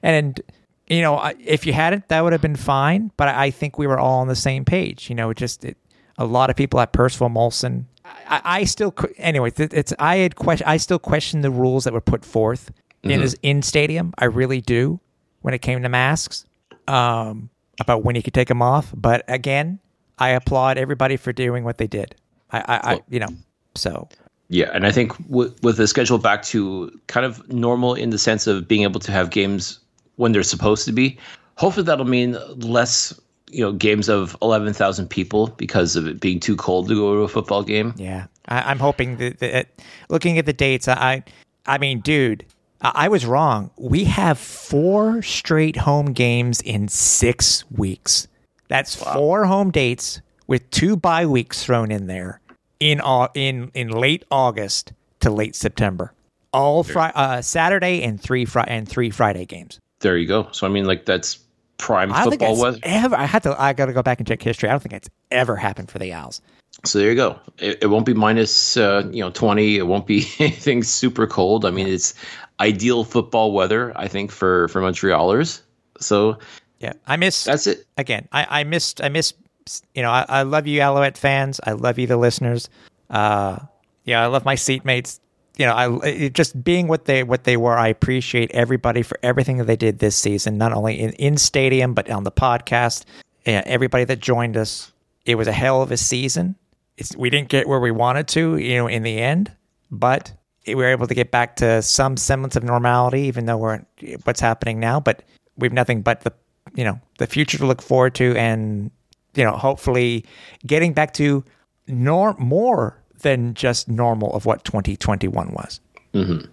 And you know, if you hadn't, that would have been fine. But I think we were all on the same page. You know, it just it, a lot of people at Percival Molson. I, I still, anyway, it's I had question. I still question the rules that were put forth mm-hmm. in his in stadium. I really do when it came to masks, um, about when you could take them off. But again, I applaud everybody for doing what they did. I, I, well, I you know, so. Yeah, and I think w- with the schedule back to kind of normal in the sense of being able to have games when they're supposed to be, hopefully that'll mean less, you know, games of eleven thousand people because of it being too cold to go to a football game. Yeah, I, I'm hoping that, that looking at the dates, I, I mean, dude, I, I was wrong. We have four straight home games in six weeks. That's wow. four home dates with two bye weeks thrown in there in in in late August to late September. All fri- uh, Saturday and three fri- and three Friday games. There you go. So I mean, like that's prime I football weather. Ever, I had to. I got to go back and check history. I don't think it's ever happened for the Owls. So there you go. It, it won't be minus, uh, you know, twenty. It won't be anything super cold. I mean, it's ideal football weather, I think, for, for Montrealers. So yeah, I missed. That's it. Again, I, I missed. I missed. You know, I, I love you, Alouette fans. I love you, the listeners. Uh, yeah, I love my seatmates. You know, I it just being what they what they were. I appreciate everybody for everything that they did this season, not only in, in stadium but on the podcast. And everybody that joined us, it was a hell of a season. It's, we didn't get where we wanted to, you know, in the end, but we were able to get back to some semblance of normality, even though we're what's happening now. But we've nothing but the you know the future to look forward to, and you know, hopefully getting back to nor more. Than just normal of what twenty twenty-one was. Mm-hmm.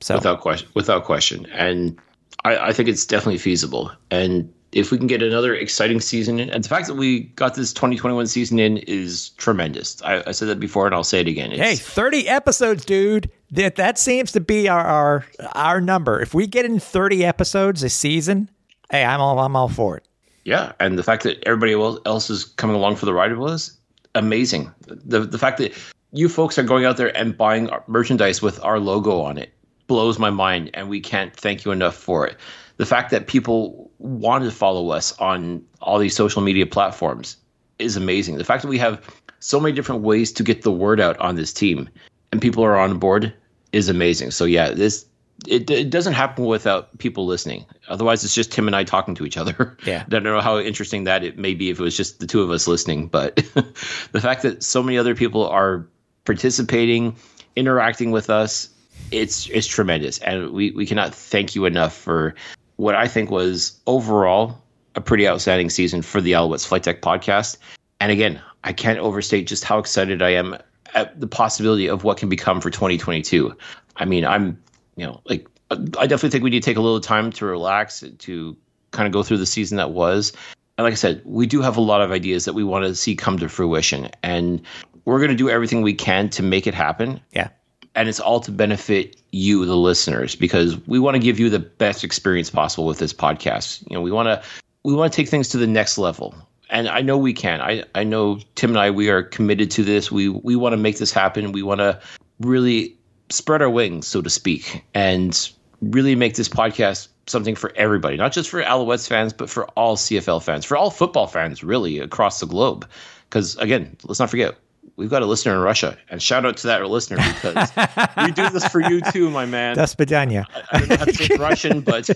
So without question, without question. And I, I think it's definitely feasible. And if we can get another exciting season in, and the fact that we got this twenty twenty-one season in is tremendous. I, I said that before and I'll say it again. It's, hey, thirty episodes, dude. That that seems to be our, our, our number. If we get in thirty episodes a season, hey, I'm all, I'm all for it. Yeah. And the fact that everybody else is coming along for the ride with us, amazing. The, the fact that you folks are going out there and buying merchandise with our logo on it blows my mind, and we can't thank you enough for it. The fact that people want to follow us on all these social media platforms is amazing. The fact that we have so many different ways to get the word out on this team and people are on board is amazing. So yeah, this it, it doesn't happen without people listening. Otherwise, it's just Tim and I talking to each other. Yeah. I don't know how interesting that it may be if it was just the two of us listening, but the fact that so many other people are participating, interacting with us, it's it's tremendous. And we, we cannot thank you enough for what I think was overall a pretty outstanding season for the Alouettes Flight Deck Podcast. And again, I can't overstate just how excited I am at the possibility of what can become for twenty twenty-two. I mean, I'm, you know, like, I definitely think we need to take a little time to relax, to kind of go through the season that was. And like I said, we do have a lot of ideas that we want to see come to fruition. And we're going to do everything we can to make it happen. Yeah. And it's all to benefit you, the listeners, because we want to give you the best experience possible with this podcast. You know, we want to we want to take things to the next level. And I know we can. I, I know Tim and I, we are committed to this. We we want to make this happen. We want to really spread our wings, so to speak, and really make this podcast something for everybody, not just for Alouettes fans, but for all C F L fans, for all football fans, really, across the globe. Because, again, let's not forget, we've got a listener in Russia. And shout out to that listener, because we do this for you too, my man. Das bedanya. I, I don't know how to speak Russian, but...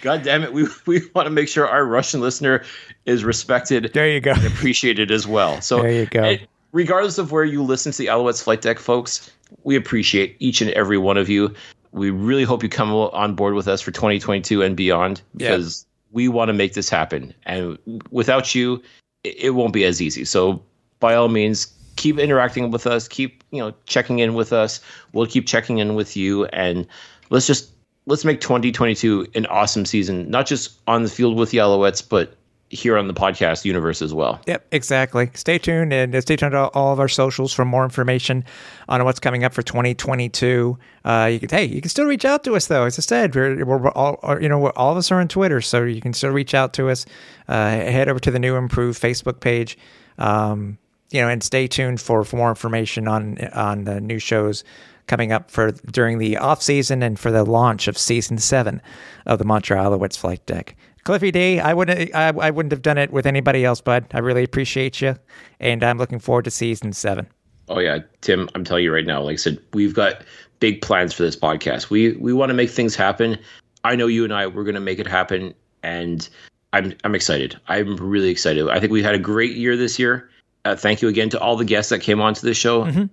God damn it, we we want to make sure our Russian listener is respected there you go. and appreciated as well. So there you go. It, regardless of where you listen to the Alouettes Flight Deck, folks, we appreciate each and every one of you. We really hope you come on board with us for twenty twenty-two and beyond, because yeah. we want to make this happen. And without you, it, it won't be as easy. So by all means, keep interacting with us. Keep, you know, checking in with us. We'll keep checking in with you. And let's just... Let's make twenty twenty-two an awesome season, not just on the field with the Alouettes, but here on the podcast universe as well. Yep, exactly. Stay tuned, and stay tuned to all of our socials for more information on what's coming up for twenty twenty-two. Uh, you can, hey, you can still reach out to us, though. As I said, we're, we're all, you know, we're, all of us are on Twitter, so you can still reach out to us. Uh, head over to the new improved Facebook page, um, you know, and stay tuned for, for more information on on the new shows coming up for during the off season and for the launch of season seven of the Montreal Alouettes Flight Deck. Cliffy D, I wouldn't, I, I wouldn't have done it with anybody else, bud. I really appreciate you, and I'm looking forward to season seven. Oh yeah, Tim, I'm telling you right now. Like I said, we've got big plans for this podcast. We we want to make things happen. I know you and I, we're going to make it happen, and I'm I'm excited. I'm really excited. I think we had a great year this year. Uh, thank you again to all the guests that came on to this show. Mm-hmm.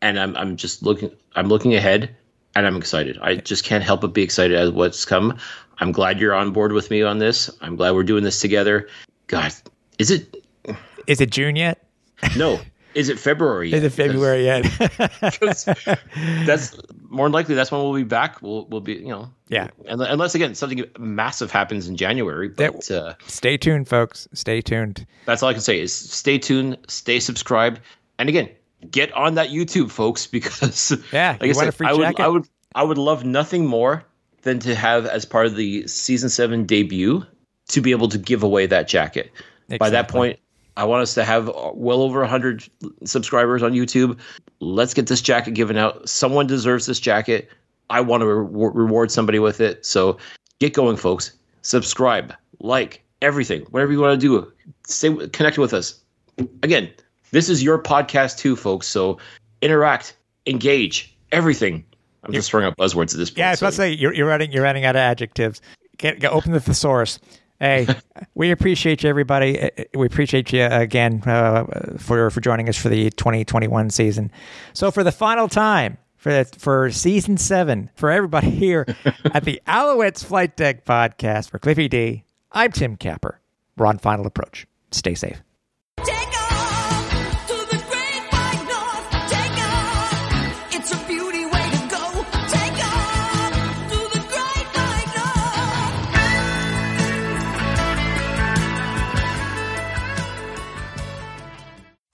And I'm I'm just looking I'm looking ahead, and I'm excited. I just can't help but be excited at what's come. I'm glad you're on board with me on this. I'm glad we're doing this together. God, is it is it June yet? No, is it February yet? Is it February yet? That's more than likely. That's when we'll be back. We'll we'll be you know yeah. Unless again something massive happens in January. But that, uh, stay tuned, folks. Stay tuned. That's all I can say is stay tuned, stay subscribed, and again. Get on that YouTube, folks, because yeah, like I said, I would, I would, I would love nothing more than to have as part of the season seven debut to be able to give away that jacket. Exactly. By that point, I want us to have well over a hundred subscribers on YouTube. Let's get this jacket given out. Someone deserves this jacket. I want to re- reward somebody with it. So get going, folks. Subscribe, like, everything, whatever you want to do. Stay connect with us. Again. This is your podcast too, folks. So interact, engage, everything. I'm you're, just throwing out buzzwords at this point. Yeah, I was about to say you're you're running you're running out of adjectives. Get, get open the thesaurus. Hey, we appreciate you, everybody. We appreciate you again uh, for for joining us for the twenty twenty-one season. So for the final time for the, for season seven for everybody here at the Alouettes Flight Deck Podcast for Cliffy D. I'm Tim Capper. We're on Final Approach. Stay safe.